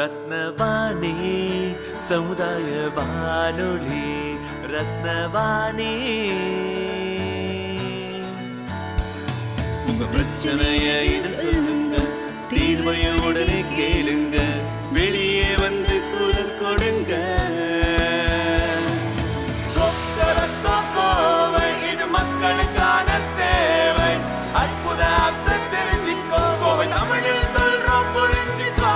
ரத்னவாணி சமுதாய வானொலி. ரத்னவாணி உங்க பிரச்சனையை சொல்லுங்க, தீர்வைய உடனே கேளுங்க, வெளியே வந்து குரல் கொடுங்க. இது மக்களுக்கான சேவை. அற்புத தெரிஞ்சுக்கோ, தமிழில் சொல்றோம், புரிஞ்சுக்கோ.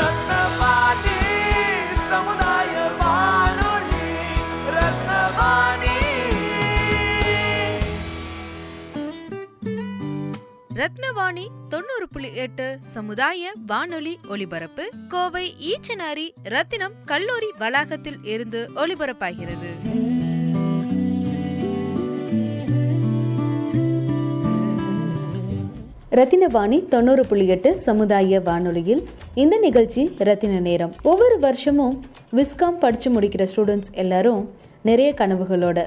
ரத்னவாணி சமுதாய வானொலி. ரத்னவாணி. ரத்னவாணி 90.8 சமுதாய வானொலி ஒலிபரப்பு கோவை ஈச்சனாரி ரத்தினம் கல்லூரி வளாகத்தில் இருந்து ஒலிபரப்பாகிறது. ரத்தினவாணி 90.8 சமுதாய வானொலியில் இந்த நிகழ்ச்சி ரத்தின நேரம். ஒவ்வொரு வருஷமும் விஸ்காம் படிச்சு முடிக்கிற ஸ்டூடெண்ட்ஸ் எல்லாரும் நிறைய கனவுகளோட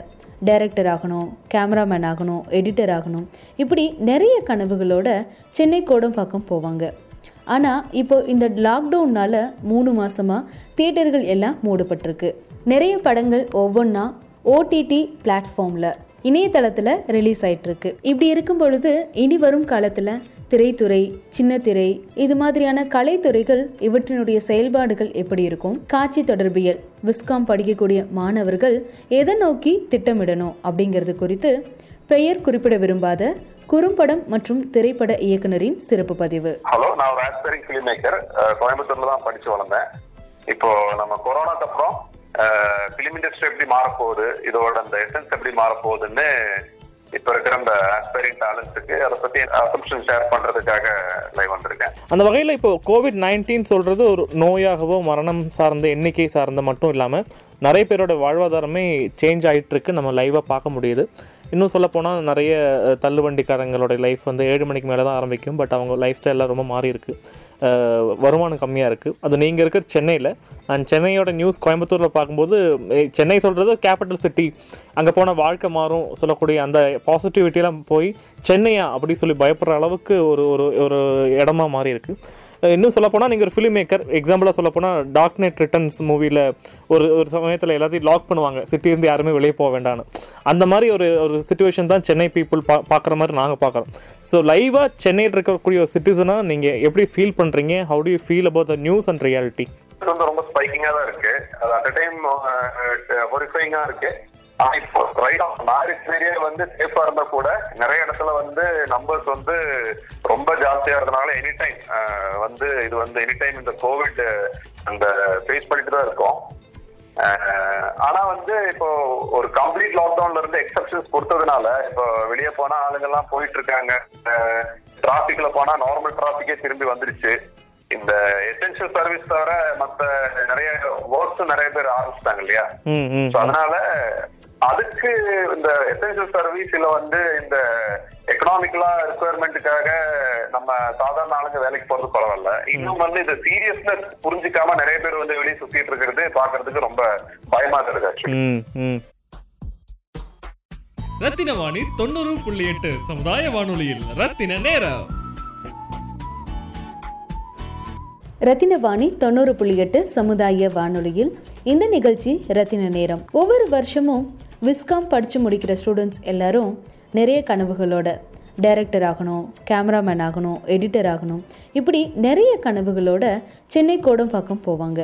டைரக்டர் ஆகணும், கேமராமேன் ஆகணும், எடிட்டர் ஆகணும், இப்படி நிறைய கனவுகளோட சென்னை கோடம்பாக்கம் போவாங்க. ஆனால் இப்போ இந்த லாக்டவுன்னால் 3 மாதமாக தியேட்டர்கள் எல்லாம் மூடப்பட்டிருக்கு. நிறைய படங்கள் ஒவ்வொன்றா ஓடிடி பிளாட்ஃபார்மில், இணையதளத்தில் ரிலீஸ் ஆகிட்டுருக்கு. இப்படி இருக்கும் பொழுது இனி வரும் காலத்தில் திரைத்துறை, சின்ன திரை, இது மாதிரியான கலைத்துறைகள் இவற்றினுடைய செயல்பாடுகள் எப்படி இருக்கும்? காட்சி தொடர்பியல் விஸ்காம் படிக்கக்கூடிய மாணவர்கள் எதை நோக்கி திட்டமிடணும் அப்படிங்கிறது குறித்து பெயர் குறிப்பிட விரும்பாத குறும்படம் மற்றும் திரைப்பட இயக்குனரின் சிறப்பு பதிவு. ஹலோ, நான் ராஸ்பெரி ஃபிலிம் மேக்கர். கோயம்புத்தூர்ல தான் படிச்சு வளர்ந்தேன். இப்போ நம்ம கொரோனாக்கு அப்புறம் ஃபிலிம் இண்டஸ்ட்ரி எப்படி மாறப்போகுது, இதோட அந்த எசன்ஸ் எப்படி மாறப்போகுதுன்னு இப்ப இருக்கிற அந்த ஆஸ்பைரிங் டாலன்ஸுக்கு அதை பத்தி அசம்ஷன் ஷேர் பண்றதுக்காக லைவ் வந்திருக்கேன். அந்த வகையில இப்போ COVID-19 சொல்றது ஒரு நோயாகவோ மரணம் சார்ந்த எண்ணிக்கை சார்ந்த மட்டும் இல்லாம நிறைய பேரோட வாழ்வாதாரமே சேஞ்ச் ஆயிட்டு இருக்கு. நம்ம லைவா பார்க்க முடியுது. இன்னும் சொல்ல போனால் நிறைய தள்ளுவண்டிக்காரங்களோட லைஃப் வந்து 7 மணிக்கு மேலே தான் ஆரம்பிக்கும். பட் அவங்க லைஃப் ஸ்டைல்லாம் ரொம்ப மாறி இருக்கு, வருமானம் கம்மியாக இருக்குது. அது நீங்கள் இருக்கிற சென்னையில், அண்ட் சென்னையோட நியூஸ் கோயம்புத்தூரில் பார்க்கும்போது சென்னை சொல்கிறது கேபிட்டல் சிட்டி, அங்கே போனால் வாழ்க்கை மாறும் சொல்லக்கூடிய அந்த பாசிட்டிவிட்டியெலாம் போய் சென்னையா அப்படி சொல்லி பயப்படுற அளவுக்கு ஒரு ஒரு இடமா மாறி இருக்குது. இன்னும் சொல்லப்போனால் நீங்கள் ஒரு ஃபிலிம் மேக்கர், எக்ஸாம்பிளாக சொல்லப்போனால் டார்க் நைட் ரிட்டர்ன்ஸ் மூவியில் ஒரு சமயத்தில் எல்லாத்தையும் லாக் பண்ணுவாங்க, சிட்டிலேருந்து யாருமே வெளியே போக வேண்டான்னு. அந்த மாதிரி ஒரு சிச்சுவேஷன் தான் சென்னை பீப்புள் பார்க்குற மாதிரி நாங்கள் பார்க்குறோம். ஸோ லைவாக சென்னையில் இருக்கக்கூடிய ஒரு சிட்டிசனாக நீங்கள் எப்படி ஃபீல் பண்ணுறீங்க? How do you feel about the news and reality? இது வந்து ரொம்ப ஸ்பைக்கிங்காக தான் இருக்குது. அது அந்த டைம் ஹொரிஃபையிங்காக இருக்குது. ஆனால் இப்போ ரைட் ஆஃப் நாரிஸ்லேயே வந்து சேஃபாக இருந்தால் கூட நிறைய இடத்துல வந்து நம்பர்ஸ் வந்து ரொம்ப ஜாஸ்தியாக இருந்தனால எனி டைம் வந்து இது வந்து எனி டைம் இந்த கோவிட் அந்த ஃபேஸ் பண்ணிட்டு தான் இருக்கும். ஆனால் வந்து இப்போ ஒரு கம்ப்ளீட் லாக்டவுன்ல இருந்து எக்ஸப்ஷன்ஸ் கொடுத்ததுனால இப்போ வெளியே போனால் ஆளுங்கள்லாம் போயிட்டு இருக்காங்க. டிராஃபிக்கில் போனால் நார்மல் டிராஃபிக்கே திரும்பி வந்துருச்சு. இந்த எசென்ஷியல் சர்வீஸ் தவிர மற்ற நிறைய ஒர்க்ஸும் நிறைய பேர் ஆரம்பிச்சிட்டாங்க இல்லையா? ஸோ அதனால அதுக்கு இந்த எசென்ஷியல் சர்வீஸ்ல வந்து இந்த எக்கனாமிக்கலா ரெக்குயர்மெண்ட்டுக்காக நம்ம சாதாரண ஆளுங்க வேலைக்கு போறது பரவாயில்ல. இன்னும் வந்து இந்த சீரியஸ்னஸ் புரிஞ்சுக்காம நிறைய பேர் வந்து வெளியே சுத்திட்டு இருக்கிறது பாக்குறதுக்கு ரொம்ப பயமா இருக்கு ஆக்சுவலி. ரத்தினவாணி 90.8 சமுதாய வானொலியில் ரத்தின நேரம். ரத்தினவாணி 90.8 சமுதாய வானொலியில் இந்த நிகழ்ச்சி ரத்தின நேரம். ஒவ்வொரு வருஷமும் விஸ்காம் படித்து முடிக்கிற ஸ்டூடெண்ட்ஸ் எல்லாரும் நிறைய கனவுகளோட டைரக்டர் ஆகணும், கேமராமேன் ஆகணும், எடிட்டர் ஆகணும், இப்படி நிறைய கனவுகளோட சென்னை கோடம்பாக்கம் போவாங்க.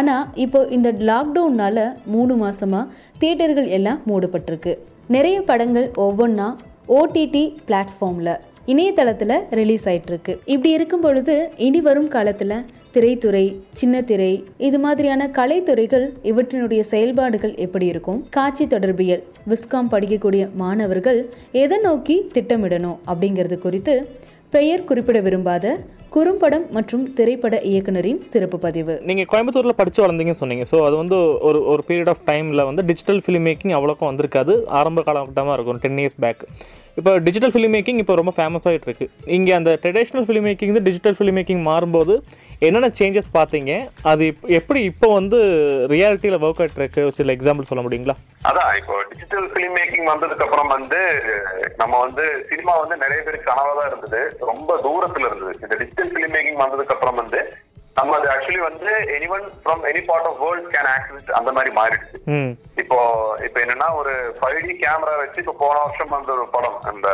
ஆனால் இப்போ இந்த லாக்டவுன்னால் 3 மாதமாக தியேட்டர்கள் எல்லாம் மூடப்பட்டிருக்கு. நிறைய படங்கள் ஒவ்வொன்றா ஓடிடி பிளாட்ஃபார்மில், இணையதளத்தில் ரிலீஸ் ஆகிட்டுருக்கு. இப்படி இருக்கும் பொழுது இனி வரும் காலத்தில் திரைத்துறை, சின்ன திரை, இது மாதிரியான கலைத்துறைகள் இவற்றினுடைய செயல்பாடுகள் எப்படி இருக்கும்? காட்சி தொடர்பியல் விஸ்காம் படிக்கக்கூடிய மாணவர்கள் எதை நோக்கி திட்டமிடணும் அப்படிங்கிறது குறித்து பெயர் குறிப்பிட விரும்பாத குறும்படம் மற்றும் திரைப்பட இயக்குனரின் சிறப்பு பதிவு. நீங்கள் கோயம்புத்தூரில் படித்து வளர்ந்தீங்கன்னு சொன்னீங்க. ஸோ அது வந்து ஒரு ஒரு பீரியட் ஆஃப் டைமில் வந்து டிஜிட்டல் ஃபிலிம் மேக்கிங் அவ்வளோக்கும் வந்திருக்காது, ஆரம்ப காலகட்டமாக இருக்கும் 10 years பேக். இப்போ டிஜிட்டல் ஃபிலிம் மேக்கிங் இப்போ ரொம்ப ஃபேமஸ் ஆகிட்டு இருக்குது. இங்கே அந்த traditional film making digital film making மாறும்போது என்னென்ன சேஞ்சஸ் பார்த்தீங்க, அது எப்படி இப்போ வந்து ரியாலிட்டியில் ஒர்க் அவுட் இருக்கு, சில எக்ஸாம்பிள் சொல்ல முடியுங்களா? அதான் இப்போ டிஜிட்டல் ஃபிலிம் மேக்கிங் வந்ததுக்கு அப்புறம் வந்து நம்ம வந்து சினிமா வந்து நிறைய பேருக்கு கனவாதான் இருந்தது, ரொம்ப தூரத்துல இருந்தது. இந்த டிஜிட்டல் ஃபிலிம் மேக்கிங் வந்ததுக்கு அப்புறம் வந்து நம்ம அது ஆக்சுவலி வந்து anyone from any part of world can access அந்த மாதிரி மாறிடுச்சு. இப்போ என்னன்னா ஒரு 5D கேமரா வச்சு இப்போ போன வருஷம் வந்த ஒரு படம், அந்த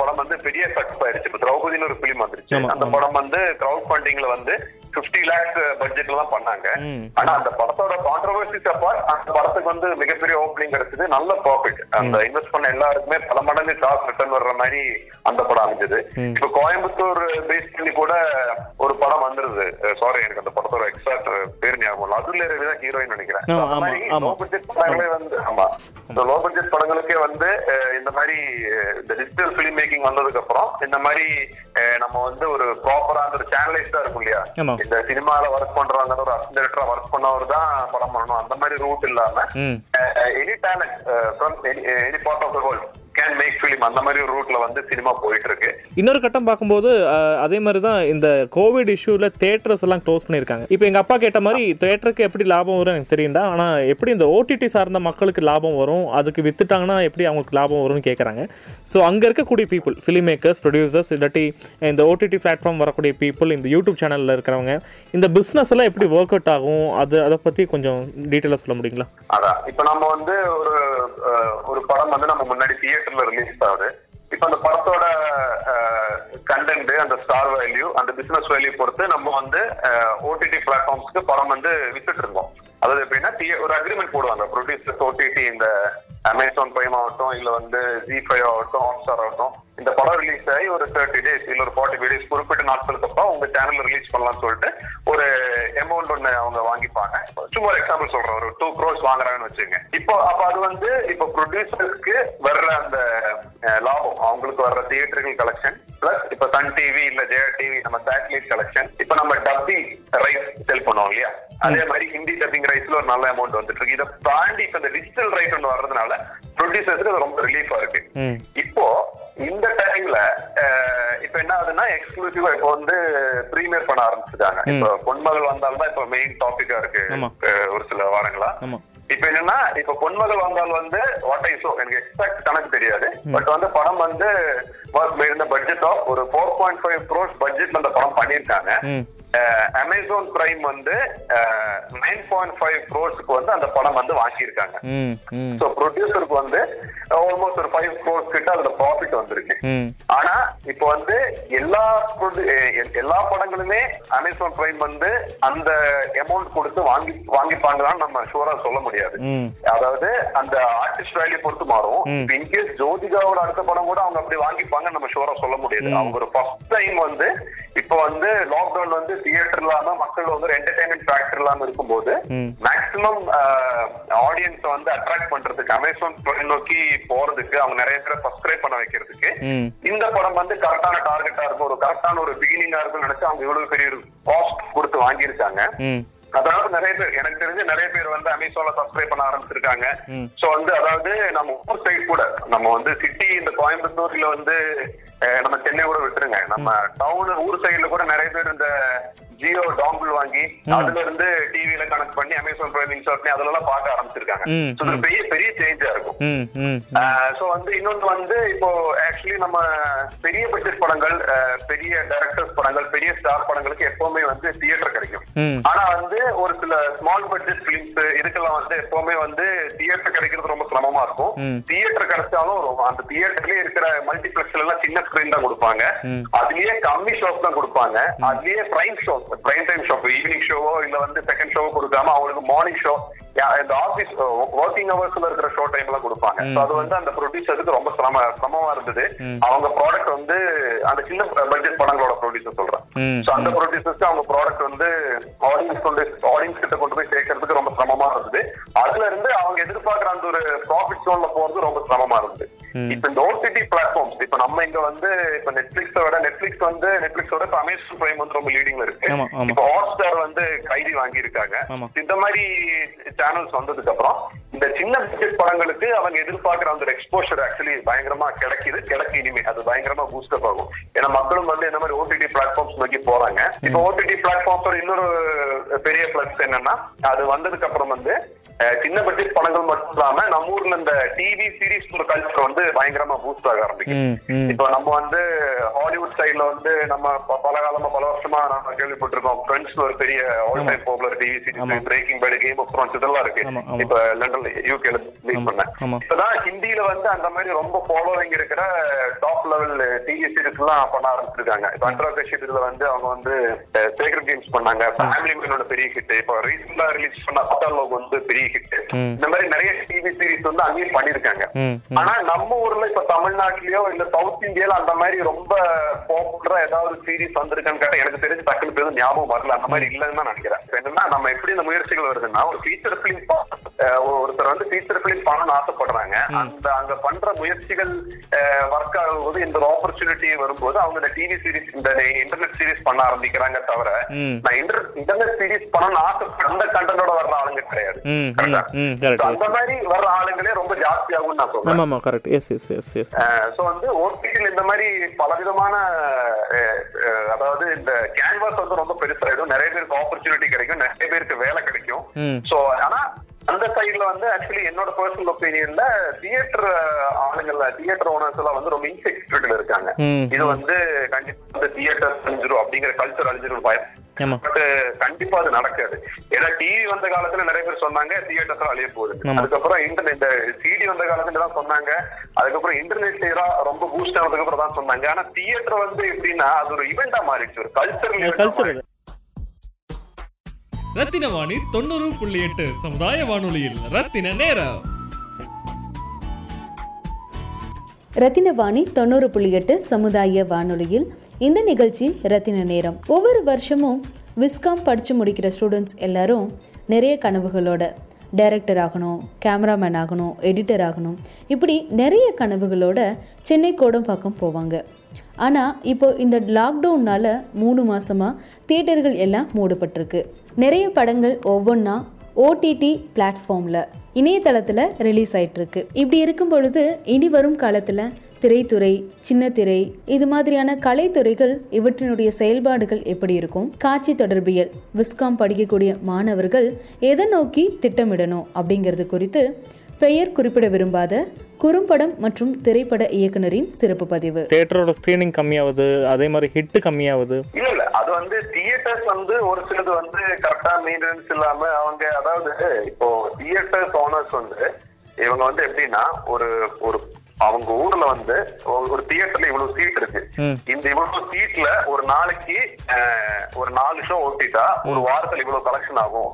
படம் வந்து பெரிய சக்ஸஸ் ஆயிடுச்சு. இப்போ திரௌபதினு ஒரு பிலிம் வந்துருச்சு. அந்த படம் வந்து கிரௌட் ஃபண்டிங்ல வந்து 50 lakhs பட்ஜெட்ல தான் பண்ணாங்க. ஆனா அந்த படத்தோட கான்ட்ரவர்சிஸ் அப்பால் அந்த படத்துக்கு வந்து மிகப்பெரிய ஓப்பனிங் கிடைச்சது, நல்ல ப்ராஃபிட். அந்த இன்வெஸ்ட் பண்ண எல்லாருக்குமே பல மடங்கு காசு ரிட்டர்ன் வர்ற மாதிரி அந்த படம் அமைஞ்சது. இப்போ கோயம்புத்தூர் பேஸ் பண்ணி கூட ஒரு படம் வந்துருது. சாரி, எனக்கு அந்த படத்தோட எக்ஸ்ட்ரா பேர் ஞாபகம் இல்லை. அதுல தான் ஹீரோயின் நினைக்கிறேன். லோ பட்ஜெட் படங்களே வந்து இந்த லோ பட்ஜெட் படங்களுக்கே வந்து இந்த மாதிரி இந்த டிஜிட்டல் பிலிம் மேக்கிங் வந்ததுக்கு அப்புறம் இந்த மாதிரி நம்ம வந்து ஒரு ப்ராப்பரான ஒரு சேனலைஸ்டா இருக்கும் இல்லையா, இந்த சினிமால ஒர்க் பண்றவங்க ஒரு அசிஸ்டன்டா ஒர்க் பண்ணவர் தான் படம் பண்ணணும் அந்த மாதிரி ரூட் இல்லாம any talent from any part of the world can make film அந்த மாதிரி ஒரு ரூட்ல வந்து சினிமா போயிட்டு இருக்கு. இன்னொரு கட்டம் பார்க்கும்போது அதே மாதிரி தான் இந்த கோவிட் இஷ்யூல தியேட்டர்ஸ் எல்லாம் க்ளோஸ் பண்ணியிருக்காங்க. இப்போ எங்க அப்பா கேட்ட மாதிரி தியேட்டருக்கு எப்படி லாபம் வரும் எனக்கு தெரியும்டா, ஆனா எப்படி இந்த OTT சார்ந்த மக்களுக்கு லாபம் வரும், அதுக்கு வித்துட்டாங்கன்னா எப்படி அவங்களுக்கு லாபம் வரும்னு கேட்கறாங்க. ஸோ அங்க இருக்கக்கூடிய பீப்புள், ஃபிலிம் மேக்கர்ஸ், ப்ரொடியூசர்ஸ், இல்லாட்டி இந்த OTT பிளாட்ஃபார்ம் வரக்கூடிய பீப்புள், இந்த யூடியூப் சேனல்ல இருக்கிறவங்க, இந்த பிசினஸ் எல்லாம் எப்படி ஒர்க் அவுட் ஆகும், அதை பத்தி கொஞ்சம் டீட்டெயிலா சொல்ல முடியுங்களா? அதான் இப்போ நம்ம வந்து ஒரு படம் வந்து நம்ம முன்னாடி தியேட்டர்ல ரிலீஸ் ஆகுது. இப்ப அந்த படத்தோட கண்டென்ட், அந்த ஸ்டார் வேல்யூ, அந்த பிசினஸ் வேல்யூ பொறுத்து நம்ம வந்து OTT பிளாட்ஃபார்ம்ஸ்க்கு படம் வந்து வித்துட்டு இருக்கோம். அதாவது எப்படின்னா ஒரு அக்ரிமெண்ட் போடுவாங்க ப்ரொடியூசர்ஸ் OTT, இந்த அமேசான் பிரைம் ஆகட்டும், இல்ல வந்து Zee5 ஆகட்டும், Hotstar ஆகட்டும், இந்த படம் ரிலீஸ் ஆகி ஒரு 30 days இல்ல ஒரு 45 days குறிப்பிட்ட நாட்களுக்கு அப்புறம் உங்க சேனல் ரிலீஸ் பண்ணலாம்னு சொல்லிட்டு ஒரு அமௌண்ட் ஒண்ணு அவங்க வாங்கிப்பாங்க. சும்மா ஒரு எக்ஸாம்பிள் சொல்றேன், ஒரு 2 crores வாங்குறாங்கன்னு வச்சுங்க. இப்போ அப்ப அது வந்து இப்போ ப்ரொடியூசருக்கு வர்ற அந்த லாபம், அவங்களுக்கு வர்ற தியேட்டர்கள் கலெக்ஷன் பிளஸ் இப்ப சன் டிவி இல்ல ஜெயா டிவி நம்ம சேட்டலைட் கலெக்ஷன், இப்ப நம்ம டப்பிங் ரைட்ஸ் செல் பண்ணுவோம் இல்லையா, அதே மாதிரி ஹிந்தி டப்பிங் ரைட்ஸ்ல ஒரு நல்ல அமௌண்ட் வந்துட்டு இருக்கு. இதை தாண்டி இப்ப இந்த டிஜிட்டல் ரைட் ஒன்று வர்றதுனால ப்ரொடியூசருக்கு ரொம்ப ரிலீஃபா இருக்கு. இப்போ இந்த டைம்ல இப்ப என்ன ஆகுதுன்னா எக்ஸ்க்ளூசிவா இப்ப வந்து பிரீமியர் பண்ண ஆரம்பிச்சுட்டாங்க. இப்ப பொன்மகள் வந்தால்தான் இப்ப மெயின் டாபிக்கா இருக்கு ஒரு சில வாரங்களா. இப்ப என்னன்னா இப்ப பொன்மகள் வந்தால் வந்து வாட் ஐ சோ, எனக்கு எக்ஸாக்ட் கணக்கு தெரியாது, பட் வந்து படம் வந்து பட்ஜெட் ஆஃப் ஒரு 4.5 crores பட்ஜெட் அந்த படம் பண்ணிருக்காங்க. அமேசான் பிரைம் வந்து 9.5 crores வந்து அந்த படம் வந்து வாங்கியிருக்காங்க. சோ ப்ரொடியூசருக்கு வந்து ஆல்மோஸ்ட் ஒரு 5 crores கிட்ட அதுல ப்ராஃபிட் வந்திருக்கு. ஆனா இப்போ வந்து எல்லா படங்களுமே அமேசான் பிரைம் வந்து அந்த அமௌண்ட் கொடுத்து வாங்கிப்பாங்களான்னு நம்ம ஷூரா சொல்ல முடியாது. அதாவது அந்த ஆர்டிஸ்ட் வேல்யூ பொறுத்து மாறும். இன்கேஸ் ஜோதிகாவோட அடுத்த படம் கூட அவங்க அப்படி வாங்கிப்பாங்கன்னு நம்ம ஷூரா சொல்ல முடியாது. அவங்க ஒரு ஃபர்ஸ்ட் டைம் வந்து இப்போ வந்து லாக்டவுன் வந்து தியேட்டர் இல்லாம மக்கள் வந்து ஒரு என்டர்டைன்மெண்ட் ஃபேக்டர் இல்லாம இருக்கும்போது மேக்ஸிமம் ஆடியன்ஸ் வந்து அட்ராக்ட் பண்றதுக்கு, அமேசான் நோக்கி போறதுக்கு, அவங்க நிறைய பேரை சப்ஸ்கிரைப் பண்ண வைக்கிறதுக்கு இந்த படம் வந்து கரெக்டான டார்கெட்டா இருக்கும், ஒரு கரெக்டான ஒரு பிகினிங்கா இருக்கும்னு நினைச்சு அவங்க இவ்வளவு பெரிய ஒரு காஸ்ட் கொடுத்து வாங்கியிருக்காங்க. அதாவது நிறைய பேர், எனக்கு தெரிஞ்சு நிறைய பேர் வந்து அமேசான்ல சப்ஸ்கிரைப் பண்ண ஆரம்பிச்சிருக்காங்க. சோ வந்து அதாவது நம்ம ஊர் சைட் கூட, நம்ம வந்து சிட்டி இந்த கோயம்புத்தூர்ல வந்து நம்ம சென்னை கூட விட்டுருங்க, நம்ம டவுன் ஊர் சைட்ல கூட நிறைய பேர் இந்த ஜியோ டாங்கிள் வாங்கி அதுல இருந்து டிவில கனெக்ட் பண்ணி அமேசான் பிரைம் இன்ஸ்டால் பண்ணி அதுல எல்லாம் பார்க்க ஆரம்பிச்சிருக்காங்க. சோ இது பெரிய பெரிய சேஞ்சா இருக்கும். சோ வந்து இன்னொன்று வந்து இப்போ ஆக்சுவலி நம்ம பெரிய பட்ஜெட் படங்கள், பெரிய டைரக்டர்ஸ் படங்கள், பெரிய ஸ்டார் படங்களுக்கு எப்பவுமே வந்து தியேட்டர் கிடைக்கும். ஆனா வந்து ஒரு சில ஸ்மால் பட்ஜெட் பிலிம்ஸ் இதுக்கெல்லாம் வந்து எப்பவுமே வந்து தியேட்டர் கிடைக்கிறது ரொம்ப சிரமமா இருக்கும். தியேட்டர் கிடைச்சாலும் அந்த தியேட்டர்லயே இருக்கிற மல்டிபிளெக்ஸ்ல எல்லாம் சின்ன ஸ்கிரீன் தான் கொடுப்பாங்க, அதுலயே கம்மி ஷோஸ் தான் கொடுப்பாங்க, அதுலயே பிரைம் டைம் ஷோ, ஈவினிங் ஷோவோ இல்ல வந்து செகண்ட் ஷோவோ கொடுக்காம அவங்களுக்கு மார்னிங் ஷோ, இந்த ஆபீஸ் வொர்க்கிங் ஹவர்ஸ்ல இருக்கிற ஷோ டைம் எல்லாம் கொடுப்பாங்க. அது வந்து அந்த ப்ரொடியூசருக்கு ரொம்ப சிரமமா இருந்தது. அவங்க ப்ராடக்ட் வந்து அந்த சின்ன பட்ஜெட் படங்களோட ப்ரொடியூசர் சொல்றேன், அந்த ப்ரொடியூசர்ஸ்க்கு அவங்க ப்ராடக்ட் வந்து ஆடியன்ஸ் கிட்ட கொண்டு போய் சேர்க்கறதுக்கு ரொம்ப சிரமமா இருந்தது. அதுல இருந்து அவங்க எதிர்பார்க்கிற அந்த ஒரு ப்ராஃபிட் ஜோன்ல போறது ரொம்ப சிரமமா இருந்தது. இப்ப இந்த OTT பிளாட்ஃபார்ம்ஸ், இப்ப நம்ம இங்க வந்து இப்ப நெட்ஃபிளிக்ஸோட இப்ப அமேசான் பிரைம் வந்து ரொம்ப லீடிங்ல இருக்கு. இப்ப Hotstar வந்து கைதி வாங்கியிருக்காங்க. இந்த மாதிரி சேனல்ஸ் வந்ததுக்கு அப்புறம் இந்த சின்ன பட்ஜெட் படங்களுக்கு அவங்க எதிர்பார்க்கிற அந்த எக்ஸ்போஷர் ஆக்சுவலி பயங்கரமா கிடைக்குது, கிடைக்கு இனிமே அது பயங்கரமா பூஸ்ட் அப் ஆகும். ஏன்னா மக்களும் வந்து இந்த மாதிரி ஓடிடி பிளாட்ஃபார்ம்ஸ் நோக்கி போறாங்க. இப்போ ஓடிடி பிளாட்ஃபார்ம்ஸ் இன்னொரு பெரிய பிளஸ் என்னன்னா அது வந்ததுக்கு அப்புறம் வந்து சின்ன பட்ஜெட் படங்கள் மட்டும் இல்லாம நம்ம ஊர்ல இந்த டிவி சீரீஸ் ஒரு கல்ச்சர் வந்து பயங்கரமா பூஸ்ட் ஆக ஆரம்பிக்கும். இப்போ நம்ம வந்து ஹாலிவுட் சைட்ல வந்து நம்ம பல காலமா பல வருஷமா நம்ம கேள்விப்பட்டிருக்கோம். ஃப்ரெண்ட்ஸ் ஒரு பெரிய all time popular TV series, Breaking Bad, Game of Thrones இதெல்லாம் இருக்கு. இப்ப லண்டன்ல யூகேல லீட் பண்ண இப்பதான் ஹிந்தியில வந்து அந்த மாதிரி ரொம்ப ஃபாலோவிங் இருக்கிற டாப் லெவல் டிவி சீரீஸ் எல்லாம் பண்ண ஆரம்பிச்சிருக்காங்க. இப்ப அண்டர்ஷிப் இதுல வந்து அவங்க வந்து சேக்ரெட் கேம்ஸ் பண்ணாங்க, ஃபேமிலி மேனோட பெரிய ஹிட், இப்போ ரீசெண்டா ரிலீஸ் பண்ண அத்தாலோக் வந்து பெரிய ஹிட். இந்த மாதிரி நிறைய டிவி சீரீஸ் வந்து அங்கேயும் பண்ணிருக்காங்க. ஆனா நம்ம ஊர்ல இப்ப தமிழ்நாட்டிலயோ இல்ல சவுத் இந்தியால அந்த மாதிரி ரொம்ப பாப்புலரா ஏதாவது சீரீஸ் வந்திருக்கான்னு கேட்டா எனக்கு தெரிஞ்சு டக்குனு பேருந்து ஞாபகம் வரல. அந்த மாதிரி இல்லைன்னு தான் நினைக்கிறேன். என்னன்னா நம்ம எப்படி இந்த முயற்சிகள் வருதுன்னா ஒரு ஃபீச்சர் பிலிம் ஒருத்தர் வந்து ஃபீச்சர் பிலிம் பண்ணணும்னு ஆசைப்படுறாங்க. அந்த அங்க பண்ற முயற்சிகள் ஒர்க் ஆகும் போது இந்த ஆப்பர்ச்சுனிட்டி வரும்போது அவங்க இந்த டிவி சீரீஸ் இந்த இன்டர்நெட் சீரீஸ் பண்ண ஆரம்பிக்கிறாங்க. தவிர நான் இன்டர்நெட் சீரீஸ் பண்ணணும்னு ஆசைப்பட அந்த கண்டனோட வர்ற ஆளுங்க கிடையாது. அந்த மாதிரி வர்ற ஆளுங்களே ரொம்ப ஜாஸ்தியாகும் நான் சொல்றேன். ஓடிடியில் இந்த மாதிரி பலவிதமான அதாவது இந்த கேன்வாஸ் வந்து ரொம்ப பெருசாயிடும். நிறைய பேருக்கு ஆப்பர்ச்சுனிட்டி கிடைக்கும், நிறைய பேருக்கு வேலை கிடைக்கும். சோ ஆனா அந்த சைட்ல வந்து ஆக்சுவலி என்னோட பர்சனல் ஒப்பீனியன்ல தியேட்டர் ஆளுங்கள்ல தியேட்டர் ஓனர்ஸ் எல்லாம் வந்து ரொம்ப இன்செக்யூரிட்டில இருக்காங்க. இது வந்து கண்டிப்பா வந்து தியேட்டர் அழிஞ்சிரும் அப்படிங்கிற கல்ச்சர் அழிஞ்சிரும் பயம். பட் கண்டிப்பா அது நடக்காது. ஏன்னா டிவி வந்த காலத்துல நிறைய பேர் சொன்னாங்க தியேட்டர்ஸ் அழிய போகுது. அதுக்கப்புறம் இன்டர்நெட் சிடி வந்த காலத்துல தான் சொன்னாங்க. அதுக்கப்புறம் இன்டர்நெட் ரொம்ப பூஸ்ட் ஆனதுக்கு அப்புறம் தான் சொன்னாங்க. ஆனா தியேட்டர் வந்து எப்படின்னா அது ஒரு ஈவெண்டா மாறிடுச்சு, ஒரு கல்ச்சர். ரத்தின வாணி 90.8 சமுதாய வானொலியில் ரத்தின நேரம். ரத்தினவாணி 90.8 சமுதாய வானொலியில் இந்த நிகழ்ச்சி ரத்தின நேரம். ஒவ்வொரு வருஷமும் விஸ்காம் படித்து முடிக்கிற ஸ்டூடெண்ட்ஸ் எல்லாரும் நிறைய கனவுகளோட டைரக்டர் ஆகணும், கேமராமேன் ஆகணும், எடிட்டர் ஆகணும், இப்படி நிறைய கனவுகளோட சென்னை கோடம்பாக்கம் போவாங்க. ஆனால் இப்போது இந்த லாக்டவுன்னால் 3 மாதமாக தியேட்டர்கள் எல்லாம் மூடப்பட்டிருக்கு. நிறைய படங்கள் ஒவ்வொன்றா ஓடிடி பிளாட்ஃபார்மில் இணையதளத்தில் ரிலீஸ் ஆகிட்டுருக்கு. இப்படி இருக்கும் பொழுது இனி வரும் காலத்தில் திரைத்துறை, சின்ன திரை, இது மாதிரியான கலைத்துறைகள் இவற்றினுடைய செயல்பாடுகள் எப்படி இருக்கும்? காட்சி தொடர்பியல் விஸ்காம் படிக்கக்கூடிய மாணவர்கள் எதை நோக்கி திட்டமிடணும் அப்படிங்கிறது குறித்து பெயர் குறிப்பிட விரும்பாத குறும்படம் மற்றும் திரைப்பட இயக்குனரின் சிறப்பு பதிவு. தியேட்டரோட ஸ்கிரீனிங் கம்மியாவது, அதே மாதிரி ஹிட் கம்மியாவது. இல்ல இல்ல அது வந்து தியேட்டர்ஸ் வந்து ஒரு சிலது வந்து கரெக்டா மெயின்டெனன்ஸ் இல்லாம அவங்க அதாவது இப்போ தியேட்டர்ஸ் ஓனர்ஸ் வந்து இவங்க வந்து எப்படின்னா ஒரு ஒரு அவங்க ஊர்ல வந்து ஒரு தியேட்டர்ல இவ்வளவு சீட் இருக்கு, இந்த இவ்வளவு சீட்ல ஒரு நாளைக்கு ஒரு 4 ஷோ ஓட்டிட்டா ஒரு வாரத்துல இவ்வளவு கலெக்ஷன் ஆகும்,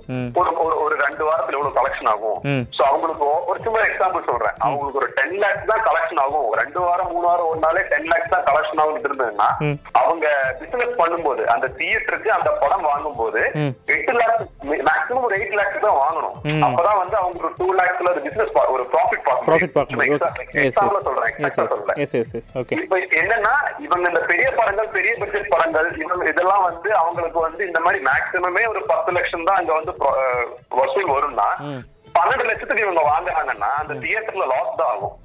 ஒரு 2 வாரத்துல இவ்வளவு கலெக்ஷன் ஆகும். சோ அவங்களுக்கு ஒரு சின்ன எக்ஸாம்பிள் சொல்றேன், அவங்களுக்கு ஒரு 10 lakhs தான் கலெக்ஷன் ஆகும். 2 வாரம் 3 வாரம் ஒன்னாலே 10 lakhs தான் கலெக்ஷன் ஆகும் இருந்ததுன்னா அவங்க பிசினஸ் பண்ணும்போது அந்த தியேட்டருக்கு அந்த படம் வாங்கும் போது 8 lakhs மேக்ஸிமம் ஒரு 8 lakhs தான் வாங்கணும். அப்பதான் வந்து அவங்களுக்கு 2 lakhsல ஒரு பிசினஸ் ஒரு ப்ராஃபிட் பார்க்கணும். என்னன்னா இவங்க இந்த பெரிய படங்கள், பெரிய பட்ஜெட் படங்கள் இதெல்லாம் வந்து அவங்களுக்கு வந்து இந்த மாதிரி மேக்ஸிமமே ஒரு 10 லட்சம் தான் அங்க வந்து வசூல் வரும்னா 12 லட்சத்துக்கு இவங்க வாங்குறாங்கன்னா அந்த தியேட்டர்ல லாஸ் தான் ஆகும்.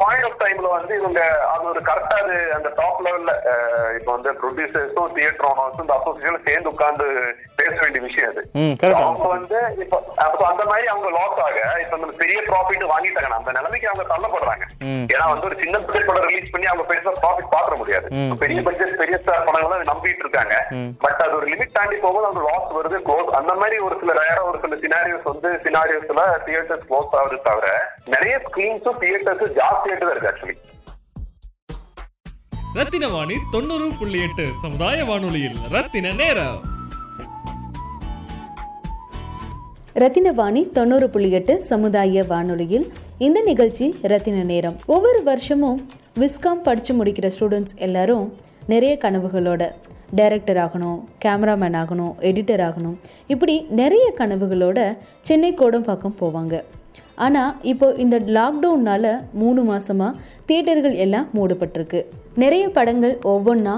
பாயிண்ட் ஆஃப் டைம்ல வந்து இவங்க அது ஒரு கரெக்டா அது அந்த டாப் லெவல்ல இப்ப வந்து ப்ரொடியூசர்ஸும் தியேட்டர் ஓனர்ஸும் இந்த அசோசியேஷன் சேர்ந்து உட்கார்ந்து பேச வேண்டிய விஷயம் அது. அவங்க வந்து இப்போ அந்த மாதிரி அவங்க லாஸ் ஆக இப்ப அந்த பெரிய ப்ராஃபிட் வாங்கிட்டாங்கன்னா அந்த நிலைமைக்கு அவங்க தள்ளப்படுறாங்க. ஏன்னா வந்து ஒரு சின்ன பட்ஜெட் படம் ரிலீஸ் பண்ணி அவங்க பெருசா ப்ராஃபிட் பாத்திர முடியாது. பெரிய பட்ஜெட் பெரிய ஸ்டார் படங்கள் நம்பிட்டு இருக்காங்க. பட் அது ஒரு லிமிட் தாண்டி போகும்போது அவங்க லாஸ் வருது, க்ளோஸ். அந்த மாதிரி ஒரு சில ரேரா ஒரு சில சினாரியோஸ் வந்து தியேட்டர்ஸ் க்ளோஸ் ஆகுது. தவிர நிறைய ஸ்கிரீன்ஸும் தியேட்டர்ஸும் ஜாஸ்தியாயிட்டு தான் இருக்கு ஆக்சுவலி. ரத்தின வாணி 90.8 சமுதாய வானொலியில் ரத்தின நேரம். ரத்தினவாணி 90.8 சமுதாய வானொலியில் இந்த நிகழ்ச்சி ரத்தின நேரம். ஒவ்வொரு வருஷமும் விஸ்காம் படித்து முடிக்கிற ஸ்டூடெண்ட்ஸ் எல்லாரும் நிறைய கனவுகளோட டைரக்டர் ஆகணும், கேமராமேன் ஆகணும், எடிட்டர் ஆகணும், இப்படி நிறைய கனவுகளோட சென்னை கோடம்பாக்கம் போவாங்க. ஆனால் இப்போது இந்த லாக்டவுன்னால் 3 மாதமாக தியேட்டர்கள் எல்லாம் மூடப்பட்டிருக்கு. நிறைய படங்கள் ஒவ்வொன்றா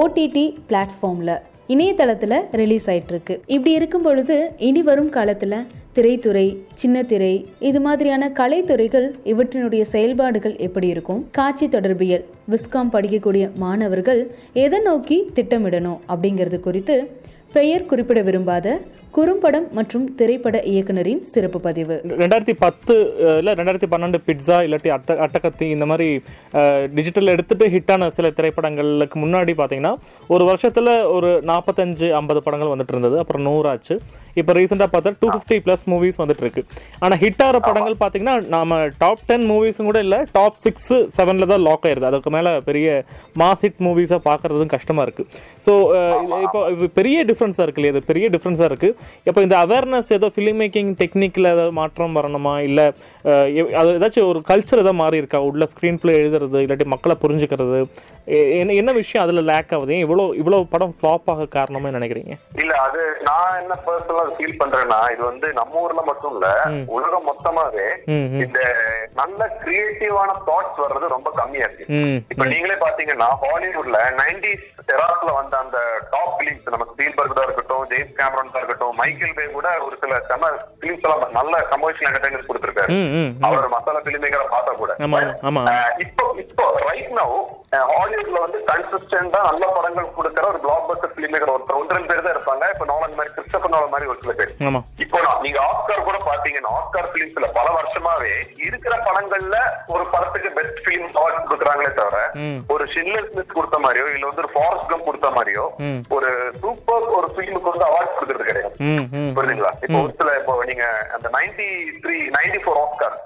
ஓடிடி பிளாட்ஃபார்மில் இணையதளத்தில் ரிலீஸ் ஆகிட்டுருக்கு. இப்படி இருக்கும் பொழுது இனி வரும் காலத்தில் திரைத்துறை, சின்ன திரை இது மாதிரியான கலைத்துறைகள் இவற்றினுடைய செயல்பாடுகள் எப்படி இருக்கும்? காட்சி தொடர்பியல் விஸ்காம் படிக்கக்கூடிய மாணவர்கள் எதை நோக்கி திட்டமிடணும் அப்படிங்கிறது குறித்து பெயர் குறிப்பிட விரும்பாத குறும்படம் மற்றும் திரைப்பட இயக்குனரின் சிறப்பு பதிவு. 2010 இல்லை 2012 பிட்ஸா இல்லாட்டி அட்டகத்தி இந்த மாதிரி டிஜிட்டல் எடுத்துகிட்டு ஹிட்டான சில திரைப்படங்களுக்கு முன்னாடி பார்த்தீங்கன்னா ஒரு வருஷத்தில் ஒரு 45-50 படங்கள் வந்துட்டு இருந்தது. அப்புறம் 100 ஆச்சு. இப்போ ரீசெண்டாக பார்த்தா 250+ மூவிஸ் வந்துட்டு இருக்கு. ஆனால் ஹிட்டாகிற படங்கள் பார்த்தீங்கன்னா நம்ம டாப் 10 மூவிஸும் கூட இல்லை, டாப் 6-7 தான் லாக் ஆயிடுது. அதுக்கு மேலே பெரிய மாஸ் ஹிட் மூவிஸாக பார்க்குறதும் கஷ்டமாக இருக்குது. ஸோ இப்போ பெரிய டிஃப்ரென்ஸாக இருக்கு இல்லையா? அது பெரிய டிஃப்ரென்ஸாக இருக்குது. இப்போ இந்த அவேர்னஸ் ஏதோ ஃபிலிம் மேக்கிங் டெக்னிக்கில் ஏதாவது மாற்றம் வரணுமா, இல்லை அது ஏதாச்சும் ஒரு கல்ச்சர் ஏதாவது மாறி இருக்கா? உள்ள ஸ்க்ரீன் பிளே எழுதுறது இல்லாட்டி மக்களை புரிஞ்சுக்கிறது என்ன விஷயம் அதில் லேக் ஆகுது? இவ்வளோ படம் ஃப்ளாப் ஆக காரணமா நினைக்கிறீங்க? இல்லை, அது நான் என்ன பர்சனலாக ஃபீல் பண்றேன்னா இது நம்ம ஊர்ல மட்டும் இல்ல, உலகம் மொத்தமாவே இந்த நல்ல கிரியேட்டிவான தாட்ஸ் வர்றது ரொம்ப கம்மியா இருக்கு. இப்போ நீங்களே பாத்தீங்கன்னா ஹாலிவுட்ல 90s எராஸ்ல வந்த அந்த டாப் பிலிம்ஸ் நம்ம ஸ்பீல்பர்க் தான் இருக்கட்டும், ஜேம்ஸ் கேமரன் தான் இருக்கட்டும், மைக்கேல் பே கூட ஒரு சில பிலிம்ஸ் எல்லாம் நல்ல கமர்ஷியல் என்டர்டைன்மெண்ட் கொடுத்திருக்காரு. அவரோட மசாலா பிலிம் மேக்கரை பார்த்தா கூட இப்போ ரைட் நவ் ஹாலிவுட்ல கன்சிஸ்டன்டா நல்ல படங்கள் கொடுக்கிற ஒரு பிளாக் பஸ்டர் பிலிம் மேக்கர் ஒருத்தர் 1-2 பேர் தான் இருப்பாங்க. இப்போ நோலன் மாதிரி, கிறிஸ்டோபர் நோலன் மாதிரி ஒரு சில பேர். இப்போ நீங்க ஆஸ்கார் கூட பாத்தீங்கன்னா ஆஸ்கார் பிலிம்ஸ்ல பல வருஷமாவே இருக்கிற படங்கள்ல ஒரு படத்துக்கு பெஸ்ட் பிலிம் அவார்ட் கொடுக்குறாங்களே தவிர ஒரு ஷில்லர் ஸ்மித் கொடுத்த மாதிரியோ இல்ல ஒரு ஃபாரஸ்ட் கம்ப் கொடுத்த மாதிரியோ ஒரு சூப்பர் ஒரு பிலிமுக்கு அவார்ட் கொடுக்கறது கிடையாது. புரியுதுங்களா? இப்போ ஒரு சில இப்போ நீங்க அந்த 93-94 ஆஸ்கார்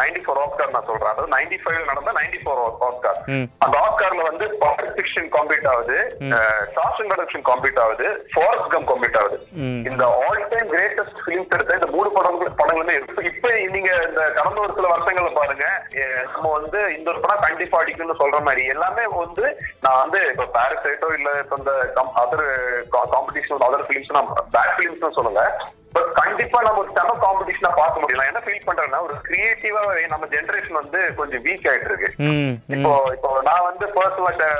94 ஆஸ்கார் நான் சொல்றேன், அதாவது 95 நடந்த 94 ஆஸ்கார். அந்த ஆஸ்கார்ல பவர் ஃபிக்ஷன் காம்பீட் ஆகுது, சாஷன் ப்ரொடக்ஷன் காம்பீட் ஆகுது, ஃபாரஸ்ட் கம்ப் காம்பீட் ஆகுது. இந்த ஆல் டைம் கிரேட்டஸ்ட் பிலிம்ஸ் எடுத்த இந்த 3 படங்களுமே இருக்கு. இப்ப நீங்க இந்த கடந்த ஒரு சில வருஷங்கள்ல பாருங்க, நம்ம இந்த ஒரு படம் கண்டிப்பா அடிக்கும்னு சொல்ற மாதிரி எல்லாமே நான் இப்ப பாரசைட்டோ இல்ல இப்ப இந்த other competition other films bad films சொல்லுங்க, பட் கண்டிப்பா நம்ம ஒரு தர காம்படிஷனா பார்க்க முடியல. என்ன ஃபீல் பண்றேன்னா ஒரு கிரியேட்டிவா நம்ம ஜெனரேஷன் கொஞ்சம் வீக் ஆயிட்டு இருக்கு. இப்போ நான் பர்சனலா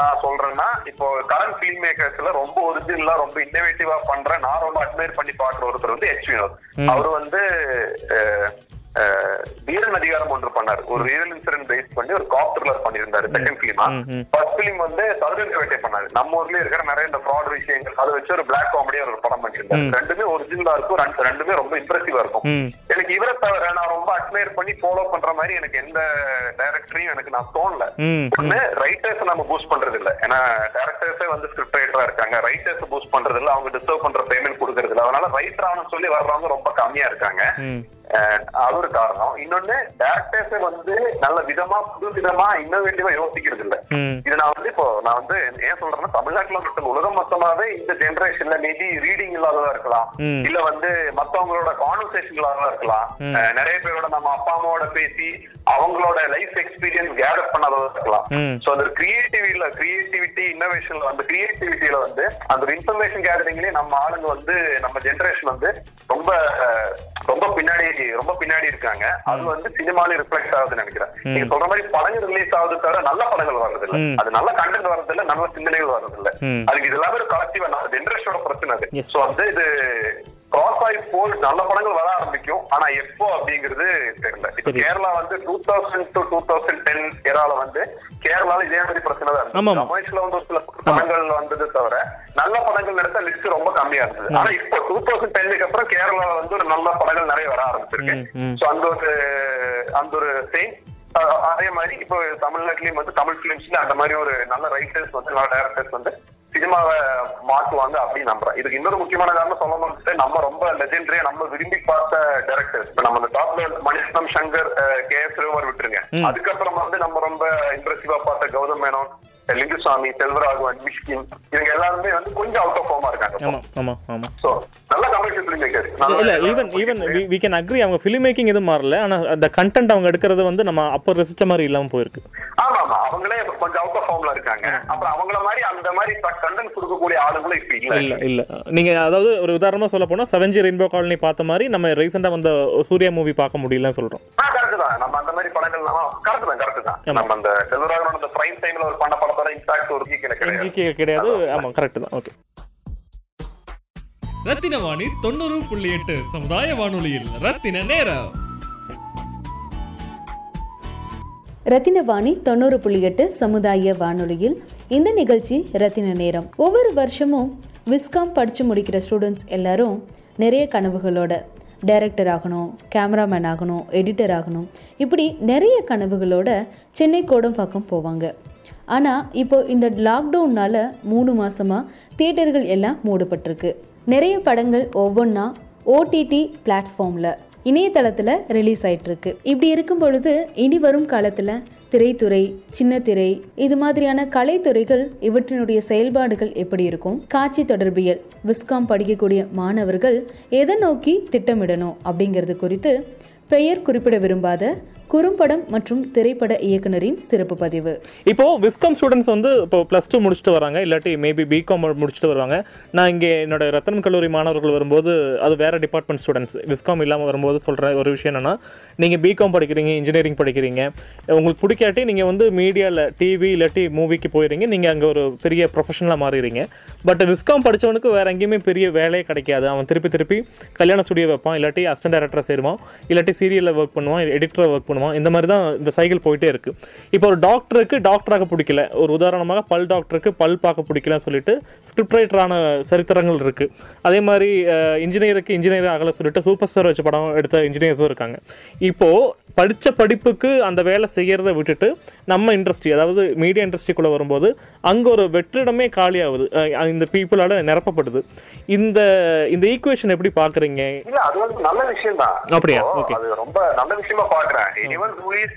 நான் சொல்றேன்னா இப்போ கரண்ட் பிலிம் மேக்கர்ஸ்ல ரொம்ப ஒரிஜினலா ரொம்ப இன்னோவேட்டிவா பண்ற நான் ரொம்ப அட்மையர் பண்ணி பாக்குற ஒருத்தர் எச் வினோத். அவர் வீரன் அதிகாரம் ஒன்று பண்ணார், ஒரு ரியல் இன்சிடென்ட் பேஸ் பண்ணி ஒரு காப் த்ரில்லர் பண்ணியிருந்தாரு. செகண்ட் பிலிமா ஃபர்ஸ்ட் பிலிம் சதுரங்க வேட்டை பண்ணாரு. நம்ம ஊர்லயே இருக்கிற நிறைய இந்த ஃப்ராட் விஷயங்கள் அதை வச்சு ஒரு பிளாக் காமெடியா ஒரு படம் பண்ணியிருந்தாரு. ரெண்டுமே ஒரிஜினலா இருக்கும், ரெண்டுமே ரொம்ப இம்ப்ரெசிவா இருக்கும். எனக்கு இவரை தவிர நான் ரொம்ப அட்மையர் பண்ணி ஃபாலோ பண்ற மாதிரி எனக்கு எந்த டைரக்டரையும் எனக்கு நான் தோணல. ஒண்ணு ரைட்டர்ஸ் நம்ம பூஸ்ட் பண்றது இல்ல, ஏன்னா டைரக்டர்ஸே ஸ்கிரிப்ட் ரைட்டரா இருக்காங்க, ரைட்டர்ஸ் பூஸ்ட் பண்றது இல்ல, அவங்க டிஸ்டர்வ் பண்ற பேமெண்ட் கொடுக்கறது இல்ல, அதனால ரைட்டரானு சொல்லி வர்றவங்க ரொம்ப கம்மியா இருக்காங்க. அது ஒரு காரணம். இன்னொன்னு டைரக்டர்ஸ் நல்ல விதமா புது விதமா இன்னோவேட்டிவா யோசிக்கிறது இல்ல. இது நான் இப்போ நான் ஏன் சொல்றேன்னா தமிழ்நாட்டுல மட்டும் உலகம் மொத்தமாவே இந்த ஜெனரேஷன்ல மேபி ரீடிங் இல்லாததா இருக்கலாம், இல்ல மத்தவங்களோட கான்வர்சேஷன் இல்லாததா இருக்கலாம், நிறைய பேரோட நம்ம அப்பா அம்மாவோட பேசி அவங்களோட லைஃப் எக்ஸ்பீரியன்ஸ் கேதர் பண்ணாததா இருக்கலாம். சோ அந்த கிரியேட்டிவிட்டி இன்னோவேஷன்ல கிரியேட்டிவிட்டியில அந்த ஒரு இன்ஃபர்மேஷன் கேதரிங்லயே நம்ம ஆளுங்க நம்ம ஜெனரேஷன் ரொம்ப ரொம்ப பின்னாடி ரொம்ப பின்னாடி இருக்காங்க. அது சினிமாலே ரிஃப்ளெக்ட் ஆகுதுன்னு நினைக்கிறேன். நீங்க சொல்ற மாதிரி படங்கள் ரிலீஸ் ஆகுது தவிர நல்ல படங்கள் வர்றது இல்ல, அது நல்ல கண்டென்ட் வர்றது இல்ல, நல்ல சிந்தனைகள் வர்றது இல்ல. அதுக்கு இது எல்லாமே ஒரு கலெக்டிவ் நம்ம ஜெனரேஷனோட பிரச்சனை. அது இது கிராஸ் ஆகி போல் நல்ல படங்கள் வர ஆரம்பிக்கும், ஆனா எப்போ அப்படிங்கிறது தெரியல. இப்ப கேரளா 2000 to 2010 கேரளால கேரளால இதே மாதிரி பிரச்சனை தான் இருந்தது. தமிழ்ல ஒரு சில படங்கள் வந்தது தவிர நல்ல படங்கள் எடுத்த லிஸ்ட் ரொம்ப கம்மியா இருந்தது. ஆனா இப்போ 2010 அப்புறம் கேரளால ஒரு நல்ல படங்கள் நிறைய வர ஆரம்பிச்சிருக்கு. சோ அந்த ஒரு சேம் அதே மாதிரி இப்போ தமிழ்நாட்டிலயும் தமிழ் பிலிம்ஸ்ல அந்த மாதிரி ஒரு நல்ல ரைட்டர்ஸ் நல்ல டைரக்டர்ஸ் சினிமாவை மாற்றுவாங்க அப்படின்னு நம்புறேன். இதுக்கு இன்னொரு முக்கியமான காரணம் சொல்லணும்னு நம்ம ரொம்ப லெஜெண்டரியா நம்ம விரும்பி பார்த்த டைரக்டர்ஸ் இப்ப நம்ம டாப்ல மணிரத்னம், சங்கர், கே.எஸ். ரகுமார் விட்டுருங்க. அதுக்கப்புறம் நம்ம ரொம்ப இம்ப்ரெசிவா பார்த்த கௌதம் மேனன், லிங்குசாமி, செல்வராகவன், மிஷ்கின் இவங்க எல்லாருமே கொஞ்சம் அவுட் ஆஃப் ஃபார்மா இருக்காங்க. சோ நல்ல கமர்ஷியல் பிலிம் மேக்கர் இல்ல ஈவன் we can agree அவங்க பிலிம் மேக்கிங் எதுவும் மாறல, ஆனா அந்த கண்டென்ட் அவங்க எடுக்கிறது நம்ம அப்பர் ரெசிஸ்ட் மாதிரி இல்லாம போயிருக்கு. ஆமா அவங்களே கொஞ்சம் அவுட் ஆஃப் ஃபார்ம்ல இருக்காங்க. அப்புறம் அவங்கள மாதிரி அந்த மாதிரி கண்டென்ட் கொடுக்கக்கூடிய ஆளுங்களும் இப்ப இல்ல. நீங்க அதாவது ஒரு உதாரணமா சொல்ல போனா 7G ரெயின்போ காலனி பார்த்த மாதிரி நம்ம ரீசெண்டா சூர்யா மூவி பார்க்க முடியலன்னு சொல்றோம். கரெக்ட் தான், நம்ம அந்த மாதிரி படங்கள் கரெக்ட் தான் நம்ம அந்த செல்வராகவன் அந்த பிரைம் டைம்ல ஒரு பண்ண படத்தோட இம்பாக்ட் ஒரு கிடையாது. ஆமா கரெக்ட் தான். ஓகே. ரத்தினவாணி 90.8 சமுதாய வானொலியில் ரத்தின நேரம். ரத்தினவாணி 90.8 சமுதாய வானொலியில் இந்த நிகழ்ச்சி ரத்தின நேரம். ஒவ்வொரு வருஷமும் விஸ்காம் படித்து முடிக்கிற ஸ்டூடெண்ட்ஸ் எல்லாரும் நிறைய கனவுகளோட டைரக்டர் ஆகணும், கேமராமேன் ஆகணும், எடிட்டர் ஆகணும், இப்படி நிறைய கனவுகளோட சென்னை கோடம்பாக்கம் போவாங்க. ஆனால் இப்போது இந்த லாக்டவுன்னால் 3 மாதமாக தியேட்டர்கள் எல்லாம் மூடப்பட்டிருக்கு. நிறைய படங்கள் ஒவ்வொன்றா ஓடிடி பிளாட்ஃபார்மில், இணையதளத்தில் ரிலீஸ் ஆகிட்டுருக்கு. இப்படி இருக்கும் பொழுது இனி வரும் காலத்தில் திரைத்துறை, சின்ன திரை, இது மாதிரியான கலைத்துறைகள் இவற்றினுடைய செயல்பாடுகள் எப்படி இருக்கும், காட்சி தொடர்பியல் விஸ்காம் படிக்கக்கூடிய மாணவர்கள் எதை நோக்கி திட்டமிடணும் அப்படிங்கிறது குறித்து பெயர் குறிப்பிட விரும்பாத குறும்படம் மற்றும் திரைப்பட இயக்குனரின் சிறப்பு பதிவு. இப்போ விஸ்காம் ஸ்டூடெண்ட்ஸ் வந்து இப்போ +2 முடிச்சுட்டு வராங்க, இல்லாட்டி மேபி பிகாம் முடிச்சுட்டு வருவாங்க. நான் இங்கே என்னோட ரத்தனம் கல்லூரி மாணவர்கள் வரும்போது, அது வேற டிபார்ட்மெண்ட் ஸ்டூடெண்ட்ஸ் விஸ்காம் இல்லாமல் வரும்போது சொல்கிற ஒரு விஷயம் என்னன்னா, நீங்கள் பிகாம் படிக்கிறீங்க, இன்ஜினியரிங் படிக்கிறீங்க, உங்களுக்கு பிடிக்காட்டி நீங்கள் வந்து மீடியாவில் டிவி இல்லாட்டி மூவிக்கு போயிடுறீங்க, நீங்கள் அங்கே ஒரு பெரிய ப்ரொஃபஷனலாக மாறிடுறீங்க. பட் விஸ்காம் படித்தவனுக்கு வேற எங்கேயுமே பெரிய வேலையே கிடைக்காது. அவன் திருப்பி கல்யாண ஸ்டுடியோ வைப்பான், இல்லாட்டி அசிஸ்டன்ட் டைரக்டராக சேருவான், இல்லாட்டி சீரியலில் ஒர்க் பண்ணுவான், எடிட்டராக ஒர்க் பண்ணுவான். இந்த மாதிரி தான் இந்த சைக்கிள் போயிட்டே இருக்கு. இப்போ ஒரு டாக்டருக்கு டாக்டராக பிடிக்கல, ஒரு உதாரணமாக பல் டாக்டருக்கு பல் பார்க்க பிடிக்கலன்னு சொல்லிட்டு ஸ்கிரிப்ட் ரைட்டரான சரித்திரங்கள் இருக்கு. அதே மாதிரி இன்ஜினியருக்கு இன்ஜினியர் ஆகலை சொல்லிட்டு சூப்பர் ஸ்டார் வச்சு படம் எடுத்த இன்ஜினியர்ஸும் இருக்காங்க. இப்போ படித்த படிப்புக்கு அந்த வேலை செய்யறதை விட்டுட்டு நம்ம இண்டஸ்ட்ரி, அதாவது மீடியா இண்டஸ்ட்ரிக்குள்ளே வரும்போது அங்கே ஒரு வெற்றிடமே காலியாகுது, இந்த பீப்புளால் நிரப்பப்படுது. இந்த இந்த ஈக்குவேஷன் எப்படி பார்க்குறீங்க? அப்படியா? ஓகே, ரொம்ப நல்ல விஷயமா பாக்குறேன். Anyone who is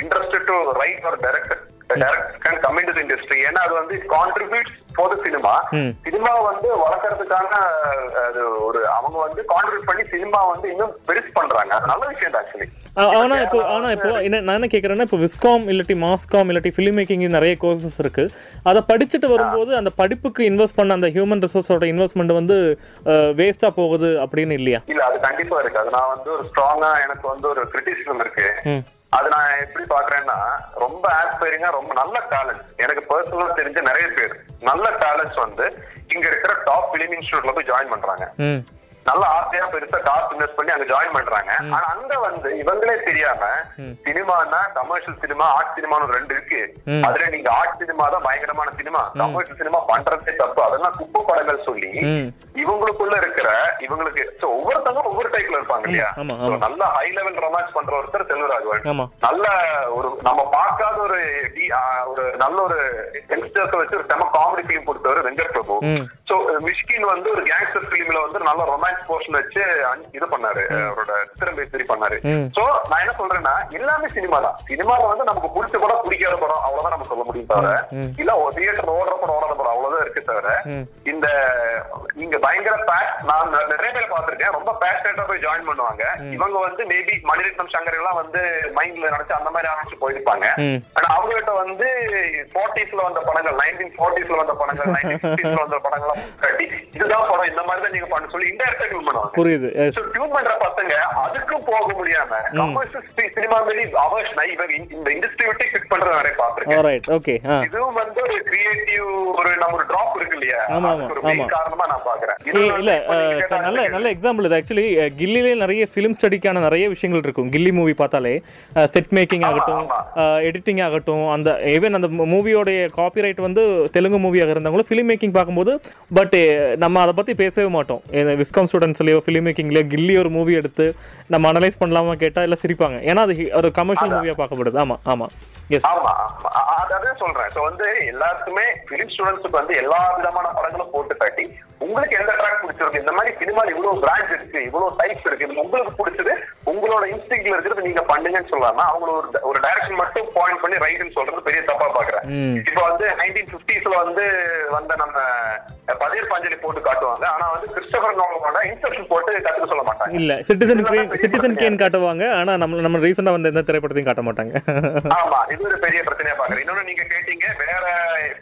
interested to write or direct can come into the industry. ஏன்னா அது வந்து contributes for the cinema. Cinema வந்து வளர்க்கறதுக்கான ஒரு அவங்க வந்து கான்ட்ரிபியூட் பண்ணி சினிமா வந்து இன்னும் பெருசு பண்றாங்க. அது நல்ல விஷயம் தான் ஆக்சுவலி. ஆனால் இப்போ நான் என்ன கேட்குறேன்னா, இப்போ விஸ்காம் இல்லாட்டி மாஸ்காம் இல்லாட்டி ஃபிலிம் மேக்கிங் நிறைய கோர்சஸ் இருக்குது. அதை படிச்சுட்டு வரும்போது அந்த படிப்புக்கு இன்வெஸ்ட் பண்ண அந்த ஹியூமன் ரிசோர்ஸோட இன்வெஸ்ட்மெண்ட் வந்து வேஸ்ட்டாக போகுது அப்படின்னு இல்லையா? இல்லை, அது கண்டிப்பாக இருக்குது. அது நான் வந்து ஒரு ஸ்ட்ராங்காக எனக்கு வந்து ஒரு கிரிட்டிசிசம் இருக்குது. அது நான் எப்படி பார்க்குறேன்னா, ரொம்ப ஆஸ்பைரிங்காக ரொம்ப நல்ல டேலண்ட், எனக்கு பர்சனலாக தெரிஞ்ச நிறைய பேர் நல்ல டேலண்ட்ஸ் வந்து இங்கே இருக்கிற டாப் ஃபிலிம் இன்ஸ்டியூட்டில் போய் ஜாயின் பண்ணுறாங்க. நல்ல ஆசையா பெருசா காசு இன்வெஸ்ட் பண்ணி அங்க ஜாயின் பண்றாங்க. ஆனா அங்க வந்து இவங்களே தெரியாம சினிமானா கமர்ஷியல் சினிமா, ஆர்ட் சினிமான்னு ரெண்டு இருக்கு. அதுல நீங்க ஆர்ட் சினிமா தான் பயங்கரமான சினிமா, கமர்ஷியல் சினிமா பண்றதே தப்பு, அதெல்லாம் குப்பை படங்கள் சொல்லி இவங்களுக்குள்ள இருக்கிற இவங்களுக்கு ஒவ்வொருத்தவங்க ஒவ்வொரு டைப்ல இருப்பாங்க இல்லையா? நல்ல ஹை லெவல் ரொமான்ஸ் பண்ற ஒருத்தர் செல்வராகவன், நல்ல ஒரு நம்ம பார்க்காத ஒரு நல்ல ஒரு யங்ஸ்டர்ஸ் வச்சு ஒரு செம காமெடி பிலிம் கொடுத்தவர் வெங்கட் பிரபு. சோ மிஷ்கின் வந்து ஒரு கேங்ஸ்டர் பிலிம்ல வந்து நல்ல ரொமான்ஸ் போர்ஷன் வச்சு இது பண்ணாரு, அவரோட திறம்பேஸ்திரி பண்ணாரு. சோ நான் என்ன சொல்றேன்னா, எல்லாமே சினிமா தான். சினிமாவை வந்து நமக்கு பிடிச்ச படம் பிடிக்காத படம் அவ்வளவுதான் நம்ம சொல்ல முடியும். தவிர இல்ல தியேட்டர் ஓடுற படம் ஓடாத படம் அவ்வளவுதான் இருக்கு. தவிர இந்த நீங்க பயங்கர நான் நிறைய பேர் பாத்திருக்கேன், ரொம்ப பேஷனேட்டா போய் ஜாயின் பண்ணுவாங்க. இவங்க வந்து மேபி மணிரத்னம் சங்கர் எல்லாம் வந்து மைண்ட்ல நினைச்சு அந்த மாதிரி ஆரம்பிச்சு போயிருப்பாங்க. ஆனா அவங்ககிட்ட வந்து 40s வந்த படங்கள், 1940s வந்த படங்கள், 1950s வந்த படங்கள்லாம் கட்டி இதுதான் படம், இந்த மாதிரி தான் நீங்க பண்ண சொல்லி இந்த புரியுது. பசங்க அதுக்கும் போக முடியாம சினிமா மேலே இந்த இண்டஸ்ட்ரி விட்டு கிளிக் பண்றது நிறைய பாத்துருக்கேன். இதுவும் வந்து ஒரு கிரியேட்டிவ் ஒரு நம்ம ஒரு டிராப் இருக்கு இல்லையா? ஒரு மெயின் காரணமா நான் பாக்குறேன். நல்ல எக்ஸாம்பிள் இது. ஆக்சுவலி கில்லிலே நிறைய பிலிம் ஸ்டடிக்கான நிறைய விஷயங்கள் இருக்கும். கில்லி மூவி பார்த்தாலே செட் மேக்கிங் ஆகட்டும், எடிட்டிங் ஆகட்டும், அந்த ஈவன் அந்த மூவியோடைய காப்பிரைட் வந்து தெலுங்கு மூவியாக இருந்தவங்களும் பிலிம் மேக்கிங் பார்க்கும்போது பட் நம்ம அதை பத்தி பேசவே மாட்டோம். விஸ்காம் ஸ்டூடெண்ட்ஸ்லையோ ஃபிலிம் மேக்கிங்லையோ கில்லி ஒரு மூவி எடுத்து நம்ம அனலைஸ் பண்ணலாமா கேட்டால் எல்லாம் சிரிப்பாங்க. ஏன்னா அது ஒரு கமர்ஷியல் மூவியாக பார்க்கப்படுது. ஆமாம் ஆமாம் எஸ் ஆமாம் அதாவது சொல்கிறேன். ஸோ வந்து எல்லாருக்குமே ஃபிலிம் ஸ்டூடெண்ட்ஸுக்கு வந்து எல்லா விதமான படங்களும் போட்டு காட்டி உங்களுக்கு எந்த ட்ராக் பிடிச்சிருக்கு, இந்த மாதிரி சினிமாவில் இவ்வளோ பிராண்ட்ஸ் இருக்குது, இவ்வளோ டைப்ஸ் இருக்குது, உங்களுக்கு பிடிச்சது உங்களோட இன்ஸ்டிங்ல இருக்கிறது நீங்கள் பண்ணுங்கன்னு சொல்லாமல் அவங்கள ஒரு டைரக்ஷன் மட்டும் பாயிண்ட் பண்ணி ரைட்டுன்னு சொல்கிறது பெரிய தப்பாக பார்க்குறேன். இப்போ வந்து 1950s வந்து வந்த நம்ம பதீர் பாஞ்சலி போட்டு காட்டுவாங்க. ஆனால் வந்து கிறிஸ்டோபர் நோலனோட இன்செப்ஷன் போட்டு கற்றுக்க சொல்ல மாட்டாங்க. இல்லை, சிட்டிசன் கேன் காட்டுவாங்க. ஆனால் நம்ம ரீசெண்டாக வந்து எந்த திரைப்படத்தையும் காட்ட மாட்டாங்க. ஆமாம், இது ஒரு பெரிய பிரச்சனையாக பார்க்குறேன். இன்னொன்று நீங்கள் கேட்டீங்க வேற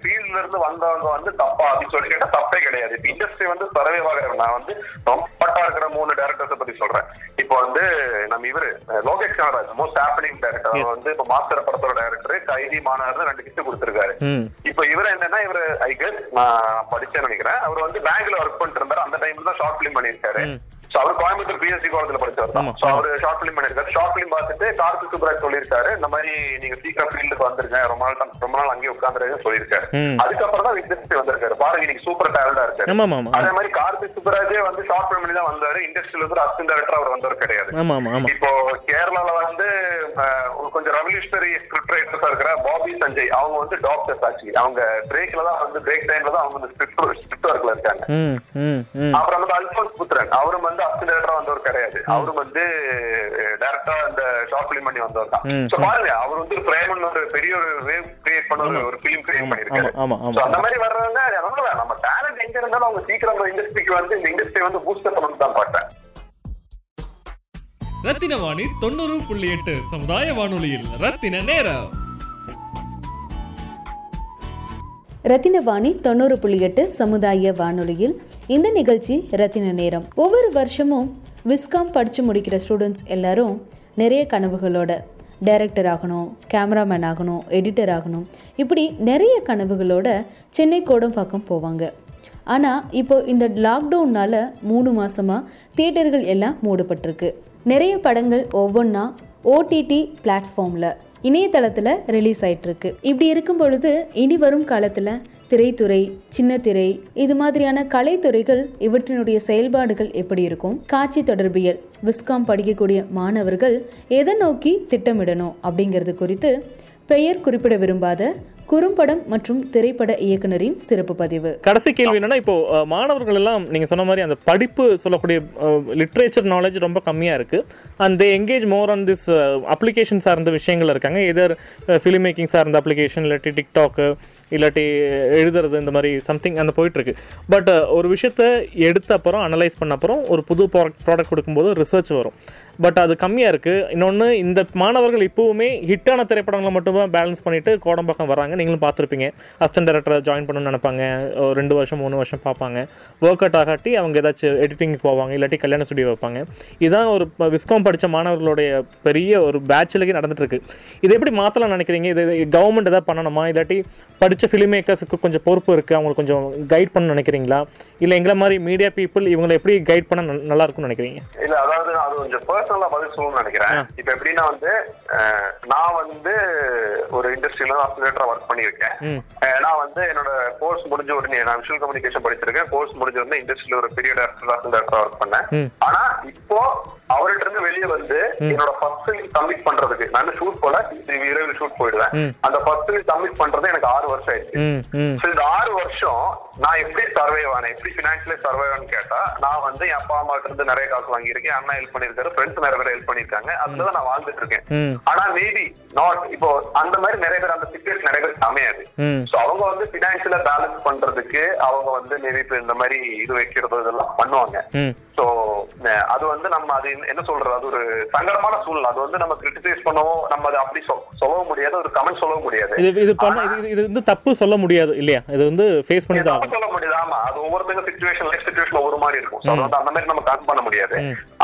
ஃபீல்ட்ல இருந்து வந்தவங்க வந்து தப்பா அப்படின்னு சொல்லி கேட்டால் தப்பே கிடையாது. இண்டஸ்ட்ரி வந்து சர்வே ஆகிற நான் வந்து ரொம்ப பட்டா இருக்கிற 3 டைரக்டர்ஸை பற்றி சொல்கிறேன். இப்போ வந்து நம்ம இவரு Lokesh Kanagaraj most happening director வந்து இப்ப மாஸ்டர் படத்தோட டைரக்டர் கைதி மாநாடு 2 கிஃப்ட் கொடுத்திருக்காரு. இப்ப இவரு என்னன்னா இவரு ஐ கெஸ் நான் படிச்சேன்னு நினைக்கிறேன், அவர் வந்து பேங்க்ல ஒர்க் பண்ணிட்டு இருந்தாரு. அந்த டைம்ல தான் ஷார்ட் பிலிம் பண்ணிருக்காரு. அவர் கோயம்புத்தூர் பிஎஸ்சி காலேஜ்ல படிச்சவர். சோ அவரு ஷார்ட் பிலிம் பண்ணிருக்காரு. ஷார்ட் பிலிம் பார்த்துட்டு கார்த்திக் சுப்ராஜ் சொல்லியிருக்காரு, இந்த மாதிரி நீங்க சீக்கிரம் ஃபீல்டுக்கு வந்துருங்க, ரொம்ப நாள் அங்கேயே உட்காந்துருக்கேன் சொல்லியிருக்காரு. அதுக்கப்புறம் தான் இண்டஸ்ட்ரி வந்திருக்காரு. பாருங்க, இன்னைக்கு சூப்பர் டேலண்டா இருக்காரு. அதே மாதிரி கார்த்திக் சுப்ராஜே வந்து ஷார்ட் பிலிம் பண்ணி தான் வந்தாரு. இண்டஸ்ட்ரியில இருந்து அசிஸ்டன்ட் டைரக்டர் அவர் வந்தவர் கிடையாது. இப்போ கேரளால வந்து கொஞ்சம் ரெவல்யூஷனரி ஸ்கிரிப்ட் ரைட்டர்ஸா இருக்கிற பாபி சஞ்சய், அவங்க வந்து டாக்டர்ஸ் ஆச்சு. அவங்க பிரேக்ல தான் வந்து பிரேக் டைம்ல தான் அவங்க ஸ்கிரிப்ட் ஒர்க்ல இருக்காங்க. அப்புறம் வந்து அல்போன்ஸ் புத்திரன், அவரும் வந்து வந்தவர் கிடையாது. அவரு வந்து டைரக்டா இந்த ஷார்ட் பிலிம் பண்ணி வந்தவர் தான். பாருங்க, அவர் வந்து பிரேமன் ஒரு பெரிய ஒரு வேவ் கிரியேட் பண்ண ஒரு பிலிம் கிரியேட் பண்ணிருக்காரு. அந்த மாதிரி வர்றவங்க நம்ம டேலண்ட் எங்க இருந்தாலும் அவங்க சீக்கிரம் இண்டஸ்ட்ரிக்கு வந்து இந்த இண்டஸ்ட்ரி வந்து பூஸ்ட் பண்ணணும் தான் பார்த்தேன். ரத்தின வாணி 90.8 சமுதாய வானொலியில் ரத்தின நேரம். ரத்தினவாணி 90.8 சமுதாய வானொலியில் இந்த நிகழ்ச்சி ரத்தின நேரம். ஒவ்வொரு வருஷமும் விஸ்காம் படித்து முடிக்கிற ஸ்டூடெண்ட்ஸ் எல்லாரும் நிறைய கனவுகளோட டைரக்டர் ஆகணும், கேமராமேன் ஆகணும், எடிட்டர் ஆகணும், இப்படி நிறைய கனவுகளோட சென்னை கோடம்பாக்கம் போவாங்க. ஆனால் இப்போது இந்த லாக்டவுன்னால் 3 மாதமாக தியேட்டர்கள் எல்லாம் மூடப்பட்டிருக்கு. நிறைய படங்கள் ஒவ்வொன்றா ஓடிடி பிளாட்ஃபார்மில் இணையதளத்தில் ரிலீஸ் ஆகிட்டுருக்கு. இப்படி இருக்கும் பொழுது இனி வரும் காலத்தில் திரைத்துறை, சின்ன திரை, இது மாதிரியான கலைத்துறைகள் இவற்றினுடைய செயல்பாடுகள் எப்படி இருக்கும்? காட்சி தொடர்பியல் விஸ்காம் படிக்கக்கூடிய மாணவர்கள் எதை நோக்கி திட்டமிடணும் அப்படிங்கிறது குறித்து பெயர் குறிப்பிட விரும்பாத குறும்படம் மற்றும் திரைப்பட இயக்குனரின் சிறப்பு பதிவு. கடைசி கேள்வி என்னன்னா, இப்போ மாணவர்கள் எல்லாம் நீங்க சொன்ன மாதிரி அந்த படிப்பு சொல்லக்கூடிய லிட்ரேச்சர் நாலேஜ் ரொம்ப கம்மியா இருக்கு. And they engage more on this application சார்ந்த விஷயங்கள் இருக்காங்க. எதர் ஃபிலிம் மேக்கிங் சார்ந்த அப்ளிகேஷன், இல்லாட்டி டிக்டாக்கு, இல்லாட்டி எழுதுறது, இந்த மாதிரி சம்திங் அந்த போயிட்டு இருக்கு. பட் ஒரு விஷயத்த எடுத்த அப்புறம் அனலைஸ் பண்ண அப்புறம் ஒரு புது ப்ராடக்ட் கொடுக்கும்போது ரிசர்ச் வரும். பட் அது கம்மியாக இருக்குது. இன்னொன்று, இந்த மாணவர்கள் இப்போவுமே ஹிட்டான திரைப்படங்களை மட்டும்தான் பேலன்ஸ் பண்ணிவிட்டு கோடம்பாக்கம் வராங்க. நீங்களும் பார்த்துருப்பீங்க, அசிஸ்டன்ட் டைரக்டரை ஜாயின் பண்ணணும்னு நினைப்பாங்க. 2 வருஷம் 3 வருஷம் பார்ப்பாங்க. ஒர்க் அவுட் ஆகாட்டி அவங்க ஏதாச்சும் எடிட்டிங்க்கு போவாங்க, இல்லாட்டி கல்யாண ஸ்டுடியோ வைப்பாங்க. இதுதான் ஒரு விஸ்காம் படித்த மாணவர்களுடைய பெரிய ஒரு பேச்சிலேயே நடந்துகிட்ருக்கு. இதை எப்படி மாற்றலாம் நினைக்கிறீங்க? இது கவர்மெண்ட் எதாவது பண்ணணுமா? இல்லாட்டி படித்த ஃபிலிம் மேக்கர்ஸுக்கு கொஞ்சம் பொறுப்பு இருக்குது, அவங்களுக்கு கொஞ்சம் கைட் பண்ண நினைக்கிறீங்களா? இல்லை எங்களை மாதிரி மீடியா பீப்புள் இவங்களை எப்படி கைட் பண்ண நல்லா இருக்கும்னு நினைக்கிறீங்க? இல்லை, அதாவது அது கொஞ்சம் பதில் சொல்லணும்னு நினைக்கிறேன். இப்ப எப்படின்னா வந்து நான் வந்து ஒரு இண்டஸ்ட்ரியில அசிஸ்டன்ட் ஒர்க் பண்ணிருக்கேன். நான் வந்து என்னோட கோர்ஸ் முடிஞ்ச உடனே, நான் விஷுவல் கம்யூனிகேஷன் படிச்சிருக்கேன், கோர்ஸ் முடிஞ்ச உடனே இண்டஸ்ட்ரியில ஒரு பெரிய டைரக்டரா ஒர்க் பண்ணேன். ஆனா இப்போ அவர்கிட்ட இருந்து வெளியே வந்து என்னோட ஃபர்ஸ்ட் சப்மிட் பண்றதுக்கு நான் ஷூட் போல விரைவில் ஷூட் போயிடுவேன். அந்த ஃபர்ஸ்ட் சப்மிட் பண்றது எனக்கு 6 வருஷம் ஆயிடுச்சு. இந்த 6 வருஷம் நான் எப்படி சர்வைவ் ஆனேன், எப்படி பினான்சியலி சர்வைவ் ஆனேன்னு கேட்டா, நான் வந்து என் அப்பா அம்மா கிட்ட இருந்து நிறைய காசு வாங்கியிருக்கேன், அண்ணா ஹெல்ப் பண்ணிருக்காரு, ஃப்ரெண்ட்ஸ் நிறைய பேர் ஹெல்ப் பண்ணிருக்காங்க, அதுல நான் வாழ்ந்துட்டு இருக்கேன். ஆனா மேபி நாட் இப்போ அந்த மாதிரி நிறைய பேர் அந்த சிச்சுவேஷன் நிறைய பேர் அமையாது. சோ அவங்க வந்து பினான்சியலா பேலன்ஸ் பண்றதுக்கு அவங்க வந்து மேபி இந்த மாதிரி இது வைக்கிறது இதெல்லாம் பண்ணுவாங்க. சோ அது வந்து நம்ம அது என்ன சொல்றது, அது ஒரு சங்கடமான சூழல். அது வந்து நம்ம கிரிட்டிசைஸ் பண்ணவும் நம்ம அதை அப்படி சொல்லவும் முடியாது, ஒரு கமெண்ட் சொல்லவும் முடியாது, இது வந்து தப்பு சொல்ல முடியாது இல்லையா? இது வந்து ஃபேஸ் பண்ணி தான் சொல்ல முடியாது. ஆமா, அது ஒவ்வொருத்தங்க சிச்சுவேஷன் லைஃப் சிச்சுவேஷன் ஒவ்வொரு மாதிரி இருக்கும். சோ வந்து அந்த மாதிரி நம்ம கரெக்ட் பண்ண முடியாது.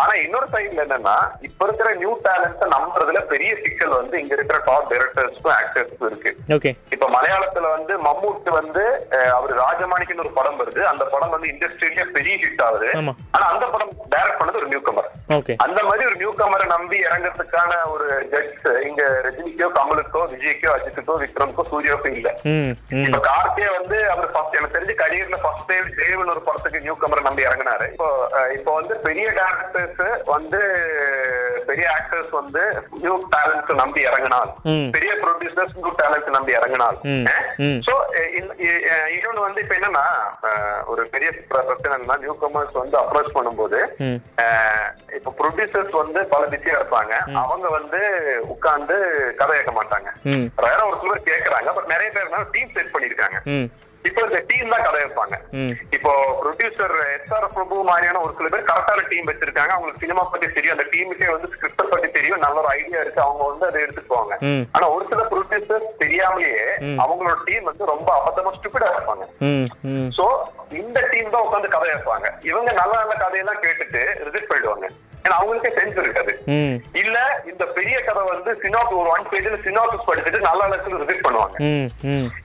ஆனா இன்னொரு சைடுல என்னன்னா, இப்ப இருக்கிற நியூ டேலண்ட்ஸ் நம்புறதுல பெரிய சிக்கல் வந்து இங்க இருக்கிற டாப் டைரக்டர்ஸ்க்கும் ஆக்டர்ஸ்க்கும் இருக்கு. ஓகே, இப்ப மலையாளத்துல வந்து மம்மூட்டி வந்து அவர் ராஜமாணிக்கன்னு ஒரு படம் வருது. அந்த படம் வந்து இண்டஸ்ட்ரியிலேயே பெரிய ஹிட் ஆகுது. ஆனா அந்த படம் டைரக்ட் பண்ணது ஒரு நியூ கமர். அந்த மாதிரி ஒரு நியூ கமரை நம்பி இறங்கறதுக்கான ஒரு ஜட்ஜ் இங்க ரஜினிக்கோ, கமலுக்கோ, விஜய்க்கோ, அஜித்துக்கோ, விக்ரம்க்கோ, சூர்யாவுக்கோ இல்ல. இப்ப கார்த்தியே வந்து அவர் எனக்கு தெரிஞ்சு கரியர்ல ஃபர்ஸ்ட் டைம் தேவன் ஒரு படத்துக்கு நியூ கமரை நம்பி இறங்கினாரு. இப்போ வந்து பெரிய டைரக்டர்ஸ் வந்து பெரிய ஆக்டர்ஸ் வந்து நியூ டேலண்ட் நம்பி இறங்கினால், பெரிய ப்ரொடியூசர்ஸ் நியூ டேலண்ட் நம்பி இறங்கினால். சோ இன்னொன்னு வந்து இப்ப என்னன்னா, ஒரு பெரிய பிரச்சனை நியூ கமர்ஸ் வந்து அப்ரோச் பண்ணும்போது இப்ப ப்ரொடியூசர்ஸ் வந்து பல பிஸியா இருப்பாங்க. அவங்க வந்து உட்கார்ந்து கதை கேட்க மாட்டாங்க. வேற ஒரு சிலர் கேட்கறாங்க. பட் நிறைய பேர் டீம் செட் பண்ணிருக்காங்க. இப்போ இந்த டீம் தான் கதை வைப்பாங்க. இப்போ ப்ரொடியூசர் எஸ்ஆர் பிரபு மாதிரியான ஒரு சில பேர் கரெக்டான டீம் வச்சிருக்காங்க. அவங்களுக்கு சினிமா பத்தி தெரியும், அந்த டீமுக்கே வந்து ஸ்கிரிப்ட் பத்தி தெரியும், நல்ல ஒரு ஐடியா இருக்கு, அவங்க வந்து அதை எடுத்துக்குவாங்க. ஆனா ஒரு சில ப்ரொடியூசர் தெரியாமலேயே அவங்களோட டீம் வந்து ரொம்ப அபத்தமா ஸ்டூபிடா இருப்பாங்க. சோ இந்த டீம் தான் உட்காந்து கதை வைப்பாங்க. இவங்க நல்ல நல்ல கதையெல்லாம் கேட்டுட்டு ரிஜெக்ட் பண்ணிடுவாங்க. ஏன்னா அவங்களுக்கே சென்ஸ் இருக்காது. இல்ல இந்த பெரிய கதை வந்து சினாப்ஸ் ஒரு 1 பேஜ்ல சினாப்ஸ் படிச்சுட்டு நல்ல இடத்துல ரிசீட் பண்ணுவாங்க.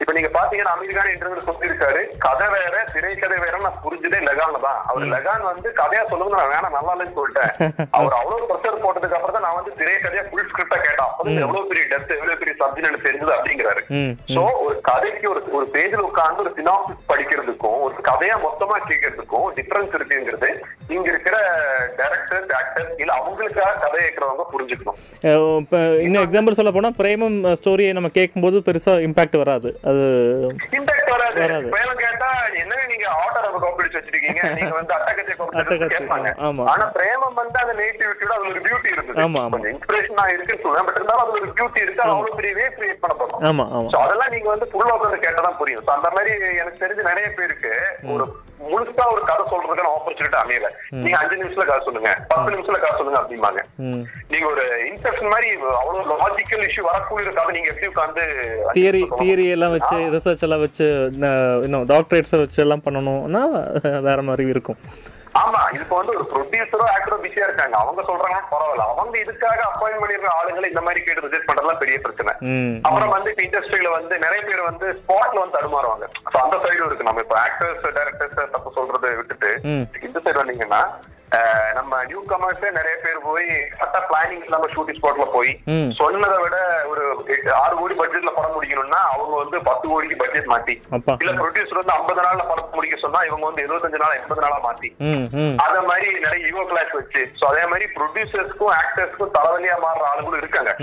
இப்ப நீங்க பாத்தீங்கன்னா அமெரிக்கான இன்டர்வியூல சொல்லியிருக்காரு, கதை வேற திரைக்கதை வேற. நான் புரிஞ்சதே லெகான் தான். அவர் லெகான் வந்து கதையா சொல்லுங்க, நான் வேணா நல்லா இல்லைன்னு சொல்லிட்டேன். அவர் அவ்வளவு ப்ரெஷர் போட்டதுக்கு அப்புறம் தான் நான் வந்து திரைக்கதையா ஃபுல் ஸ்கிரிப்டா கேட்டேன். அப்பதான் எவ்வளவு பெரிய டெப்த், எவ்வளவு பெரிய சப்ஜெக்ட் எனக்கு தெரிஞ்சது அப்படிங்கிறாரு. சோ ஒரு கதைக்கு ஒரு பேஜ்ல உட்கார்ந்து ஒரு சினாப்ஸ் படிக்கிறதுக்கும் ஒரு கதையா மொத்தமா கேட்கறதுக்கும் டிஃபரன்ஸ் இருக்குங்கிறது இங்க இருக்கிற டைரக்டர் ஆக்டர் இல்ல அவங்களுக்காக கதை கேட்கறவங்க புரிஞ்சுக்கணும். இப்போ இன்னும் எக்ஸாம்பிள் சொல்ல போனா பிரேமம் ஸ்டோரியை நம்ம கேட்கும்போது பெருசா இம்பாக்ட் வராது. அது இம்பாக்ட் வராது. பிரேமம் கேட்டா என்ன நீங்க ஆட்டர் அப்ப காப்பி அடிச்சு வச்சிருக்கீங்க, நீங்க வந்து அட்டகத்தை காப்பி அடிச்சு கேட்பாங்க. ஆனா பிரேமம் வந்து அந்த நேட்டிவிட்டியோட அது ஒரு பியூட்டி இருக்குது. கொஞ்சம் இன்ஸ்பிரேஷனா இருக்குன்னு சொல்றேன். பட் இருந்தாலும் அது ஒரு பியூட்டி இருக்கு. அவ்வளவு பெரிய வே கிரியேட் பண்ண போறோம். அதெல்லாம் நீங்க வந்து புள்ள உட்காந்து கேட்டாதான் புரியும். அந்த மாதிரி எனக்கு தெரிஞ்ச நிறைய பேருக்கு ஒரு முழுசா ஒரு கதை சொல்றதுக்கான ஆப்பர்ச்சுனிட்டி அமையல. நீங்க 5 நிமிஷத்துல கதை சொல்லுங்க, 10 நிமிஷத்துல கதை சொல்லுங்க அப்படிம்பாங்க. நீங்க ஒரு இன்செப்ஷன் மாதிரி அவ்வளவு லாஜிக்கல் இஷ்யூ வரக்கூடிய கதை நீங்க எப்படி உட்காந்து தியரி எல்லாம் வச்சு ரிசர்ச் எல்லாம் வச்சு இன்னும் டாக்டரேட்ஸ் வச்சு எல்லாம் பண்ணணும்னா வேற மாதிரி இருக்கும். ஆமா, இப்ப வந்து ஒரு ப்ரொடியூசரோ ஆக்டரோ பிஸியா இருக்காங்க. அவங்க சொல்றாங்கன்னா பரவாயில்ல, அவங்க இதுக்காக அப்பாயின்ட் பண்ணிருக்க ஆளுங்களை இந்த மாதிரி கேட்டு ரிஜெக்ட் பண்றதுலாம் பெரிய பிரச்சனை. அப்புறம் வந்து இப்ப இண்டஸ்ட்ரியில வந்து நிறைய பேர் வந்து ஸ்பாட்ல வந்து தடுமாறுவாங்க. அந்த சைடும் இருக்கு. நம்ம இப்ப ஆக்டர்ஸ் டைரக்டர்ஸ் தப்பு சொல்றதை விட்டுட்டு இந்த சைடு வந்தீங்கன்னா நம்ம நியூ கமர்ஸே நிறைய பேர் போய் கரெக்டா பிளானிங் இல்லாம ஷூட்டிங் ஸ்பாட்ல போய் சொன்னதை விட ஒரு 6 கோடி பட்ஜெட்ல படம் முடிக்கணும்னா அவங்க வந்து 10 கோடிக்கு பட்ஜெட் மாத்தி, இல்ல ப்ரொடியூசர் வந்து 50 நாள்ல படம் முடிக்க சொன்னா இவங்க வந்து 75 நாள் 80 நாளா மாத்தி, அதே மாதிரி நிறைய ஈகோ கிளாஸ் வச்சு. சோ அதே மாதிரி ப்ரொடியூசர்ஸ்க்கும் ஆக்டர்ஸ்க்கும் தலைவலியா மாறுற ஆளுங்களும் இருக்காங்க.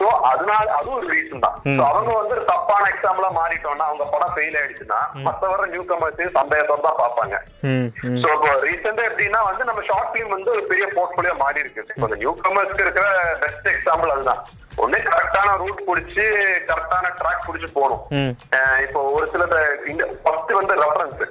சோ அதனால அது ஒரு ரீசன் தான். அவங்க வந்து தப்பான எக்ஸாம்பிளா மாறிட்டோம்னா அவங்க படம் ஃபெயில் ஆயிடுச்சுன்னா மத்த வர நியூ கமர்ஸ் சந்தேகத்தோட தான் பாப்பாங்க. சோ இப்போ ரீசெண்டா எப்படின்னா வந்து நம்ம ஷார்ட் பிலிம் வந்து ஒரு பெரிய போர்ட்ஃபோலியோ மாறி இருக்கு. நியூ கமர்ஸ்க்கு இருக்கிற பெஸ்ட் எக்ஸாம்பிள் அதுதான். ஒண்ணு கரெக்டான ரூட் புடிச்சு கரெக்டான ட்ராக் புடிச்சு போகணும். இப்போ ஒரு சில ஃபர்ஸ்ட் வந்து ரெஃபரன்ஸ்.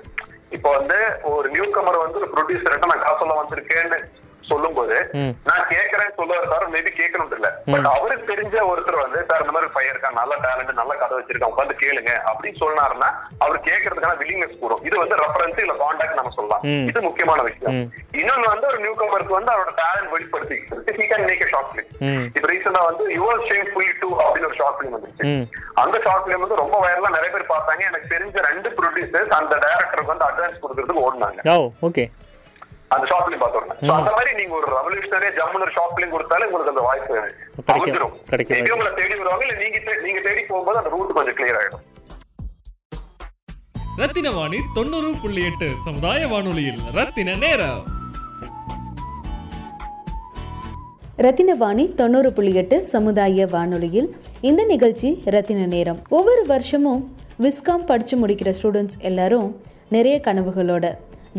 இப்போ வந்து ஒரு நியூ கமர் வந்து ஒரு ப்ரொடியூசர்கிட்ட நான் காசு சொல்ல வந்திருக்கேன்னு சொல்லும் போது நான் கேட்கறேன்னு சொல்லுவாரு. சார் மேபி கேட்கணும் இல்ல, பட் அவருக்கு தெரிஞ்ச ஒருத்தர் வந்து சார் இந்த மாதிரி பையன் இருக்கான், நல்ல டேலண்ட், நல்ல கதை வச்சிருக்கான், உட்காந்து கேளுங்க அப்படின்னு சொன்னாருன்னா அவர் கேட்கறதுக்கான வில்லிங்னஸ் கூடும். இது வந்து ரெஃபரன்ஸ் இல்ல கான்டாக்ட் நம்ம சொல்லலாம். இது முக்கியமான விஷயம். இன்னொன்னு வந்து ஒரு நியூ கமருக்கு வந்து அவரோட டேலண்ட் வெளிப்படுத்தி ஷார்ட் பிலிம். இப்ப ரீசெண்டா வந்து யுவர் ஷேம் புலி 2 அப்படின்னு ஒரு ஷார்ட் பிலிம் வந்துச்சு. அந்த ஷார்ட் பிலிம் வந்து ரொம்ப வைரலா நிறைய பேர் பார்த்தாங்க. எனக்கு தெரிஞ்ச 2 ப்ரொடியூசர்ஸ் அந்த டைரக்டருக்கு வந்து அட்வான்ஸ் கொடுக்கறதுக்கு ஓடுனாங்க. அந்த ஷார்ட் பிலிம் பாத்தோம்னா அந்த மாதிரி நீங்க ஒரு ரெவல்யூஷனரி ஜம்முனர் ஷார்ட் பிலிம் கொடுத்தாலே உங்களுக்கு அந்த வாய்ப்பு அமைஞ்சிடும். உங்களை தேடி வருவாங்க, இல்ல நீங்க தேடி போகும்போது அந்த ரூட் கொஞ்சம் கிளியர் ஆயிடும். ரத்தின வாணி 90.8 சமுதாய வானொலியில் ரத்தின நேரம். ரத்தினவாணி 90.8 சமுதாய வானொலியில் இந்த நிகழ்ச்சி ரத்தின நேரம். ஒவ்வொரு வருஷமும் விஸ்காம் படிச்சு முடிக்கிற ஸ்டூடெண்ட்ஸ் எல்லாரும் நிறைய கனவுகளோட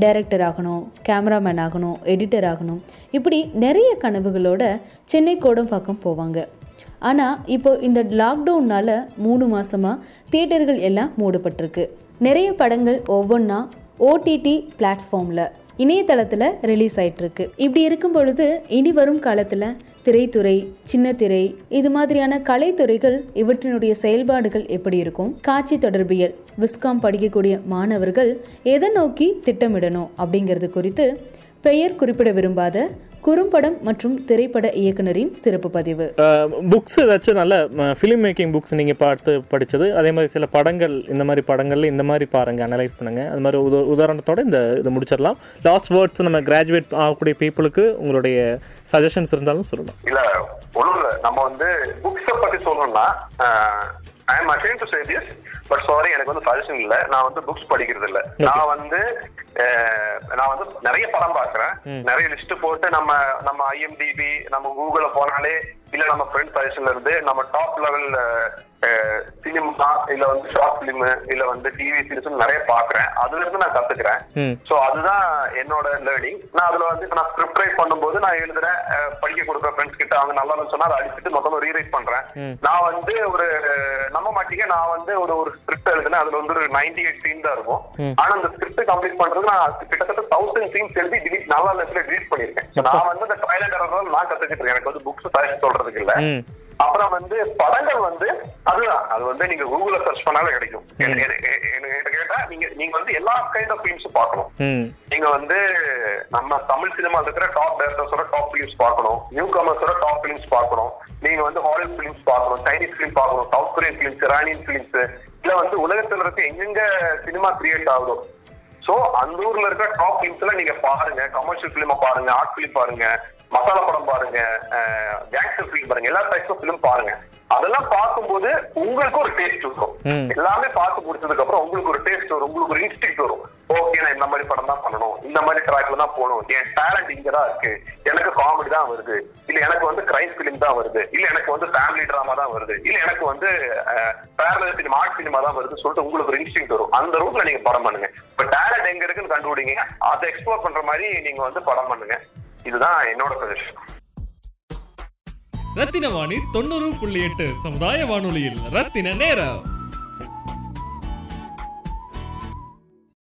டைரக்டர் ஆகணும், கேமராமேன் ஆகணும், எடிட்டர் ஆகணும், இப்படி நிறைய கனவுகளோட சென்னை கோடம்பாக்கம் போவாங்க. ஆனால் இப்போது இந்த லாக்டவுன்னால் 3 மாதமாக தியேட்டர்கள் எல்லாம் மூடப்பட்டிருக்கு. நிறைய படங்கள் ஒவ்வொன்றா OTT பிளாட்ஃபார்மில் இணையதளத்தில் ரிலீஸ் ஆகிட்டுருக்கு. இப்படி இருக்கும் பொழுது இனி வரும் காலத்தில் திரைத்துறை, சின்ன திரை, இது மாதிரியான கலைத்துறைகள் இவற்றினுடைய செயல்பாடுகள் எப்படி இருக்கும்? காட்சி தொடர்பியல் விஸ்காம் படிக்கக்கூடிய மாணவர்கள் எதை நோக்கி திட்டமிடணும் அப்படிங்கிறது குறித்து பெயர் குறிப்பிட விரும்பாத குறும்படம் மற்றும் திரைப்பட இயக்குனரின் சிறப்பு பதிவு. புக்ஸ் ஏதாச்சும் நல்ல ஃபிலிம் மேக்கிங் புக்ஸ் நீங்கள் பார்த்து படித்தது, அதே மாதிரி சில படங்கள், இந்த மாதிரி படங்கள்ல இந்த மாதிரி பாருங்கள், அனலைஸ் பண்ணுங்கள். அது மாதிரி உதாரணத்தோடு இதை முடிச்சிடலாம். லாஸ்ட் வேர்ட்ஸ் நம்ம கிராஜுவேட் ஆகக்கூடிய பீப்புளுக்கு உங்களுடைய சஜஷன்ஸ் இருந்தாலும் சொல்லலாம். இல்லை ஒன்றும் இல்லை, நம்ம வந்து புக்ஸை பற்றி சொல்லணும்னா I am ashamed to say this, but sorry, எனக்கு வந்து சஜஷன் இல்லை. நான் வந்து புக்ஸ் படிக்கிறது இல்லை. நான் வந்து நிறைய படம் பார்க்குறேன். நிறைய லிஸ்ட் போட்டு நம்ம IMDb நம்ம கூகுளில் போனாலே இல்ல நம்ம ஃப்ரெண்ட் சஜஷன்ல இருந்து நம்ம டாப் லெவல் சினிமா இல்ல வந்து ஷார்ட் பிலிம் இல்ல வந்து டிவி சீரிஸ் நிறைய பாக்குறேன். அதுல இருந்து நான் கத்துக்கிறேன். சோ அதுதான் என்னோட லேர்னிங். நான் அதுல வந்து இப்ப நான் ஸ்கிரிப்ட் ரைட் பண்ணும்போது நான் எழுதுறேன், படிக்க கொடுக்குற ஃப்ரெண்ட்ஸ் கிட்ட அவங்க நல்லா சொன்னா அதை அடிச்சுட்டு மொத்தம் ரீரைட் பண்றேன். நான் வந்து ஒரு நம்ப மாட்டீங்க, நான் வந்து ஒரு ஸ்கிரிப்ட் எழுதுனேன். அதுல வந்து ஒரு 98 சீன் தான் இருக்கும். ஆனா அந்த ஸ்கிரிப்ட் கம்ப்ளீட் பண்றது நான் கிட்டத்தட்ட 1000 சீன்ஸ் எழுதி டிலீட் நல்லா டிலீட் பண்ணிருக்கேன். நான் வந்து அந்த ட்ரையல் எரர் நான் கத்துக்கிட்டு இருக்கேன். எனக்கு வந்து புக்ஸ் சொல்றதுக்கு இல்ல. அப்புறம் வந்து படங்கள் வந்து அதுதான் அது வந்து நீங்க கூகுள்ல சர்ச் பண்ணாலும் கிடைக்கும். கேட்டா நீங்க வந்து எல்லா கைண்ட் ஆஃப் ஃபிலிம்ஸும் பார்க்கணும். நீங்க வந்து நம்ம தமிழ் சினிமா இருக்கிற டாப் டைரக்டர்ஸோட டாப் ஃபிலிம்ஸ் பார்க்கணும், நியூ கமர்ஸோட டாப் ஃபிலிம்ஸ் பார்க்கணும், நீங்க வந்து ஹாலிவுட் ஃபிலிம்ஸ் பார்க்கணும், சைனீஸ் ஃபிலிம் பார்க்கணும், South Korean films, Iranian films, இல்ல வந்து உலகத்துல இருக்க எங்கெங்க சினிமா கிரியேட் ஆகுதோ சோ அந்த ஊர்ல இருக்கிற டாப் ஃபிலிம்ஸ்ல நீங்க பாருங்க. கமர்ஷியல் ஃபிலிம் பாருங்க, ஆர்ட் ஃபிலிம் பாருங்க, மசாலா படம் பாருங்க, கேங்ஸ்டர் ஃபிலிம் பாருங்க, எல்லா டைப்ஸ் ஆஃப் ஃபிலிம் பாருங்க. அதெல்லாம் பார்க்கும்போது உங்களுக்கு ஒரு டேஸ்ட் இருக்கும். எல்லாமே பார்த்து முடிச்சதுக்கு அப்புறம் உங்களுக்கு ஒரு டேஸ்ட் வரும், உங்களுக்கு ஒரு இன்ஸ்டிக்ட் வரும். ஓகே, நான் இந்த மாதிரி படம் தான் பண்ணணும், இந்த மாதிரி ட்ராக்ல தான் போகணும், என் டேலண்ட் இங்கதான் இருக்கு, எனக்கு காமெடி தான் வருது, இல்ல எனக்கு வந்து கிரைம் ஃபிலிம் தான் வருது, இல்ல எனக்கு வந்து ஃபேமிலி டிராமா தான் வருது, இல்ல எனக்கு வந்து பேரலல் சினிமா ஆர்ட் சினிமா தான் வருதுன்னு சொல்லிட்டு உங்களுக்கு ஒரு இன்ஸ்டிக்ட் வரும். அந்த ரூட்ல நீங்க படம் பண்ணுங்க. இப்ப டேலண்ட் எங்க இருக்குன்னு கண்டுபிடிங்க, அதை எக்ஸ்ப்ளோர் பண்ற மாதிரி நீங்க வந்து படம் பண்ணுங்க. இதுதான் என்னோட சஜஷன். ரத்தின வாணி 90.8 சமுதாய வானொலியில் ரத்தின நேரம்.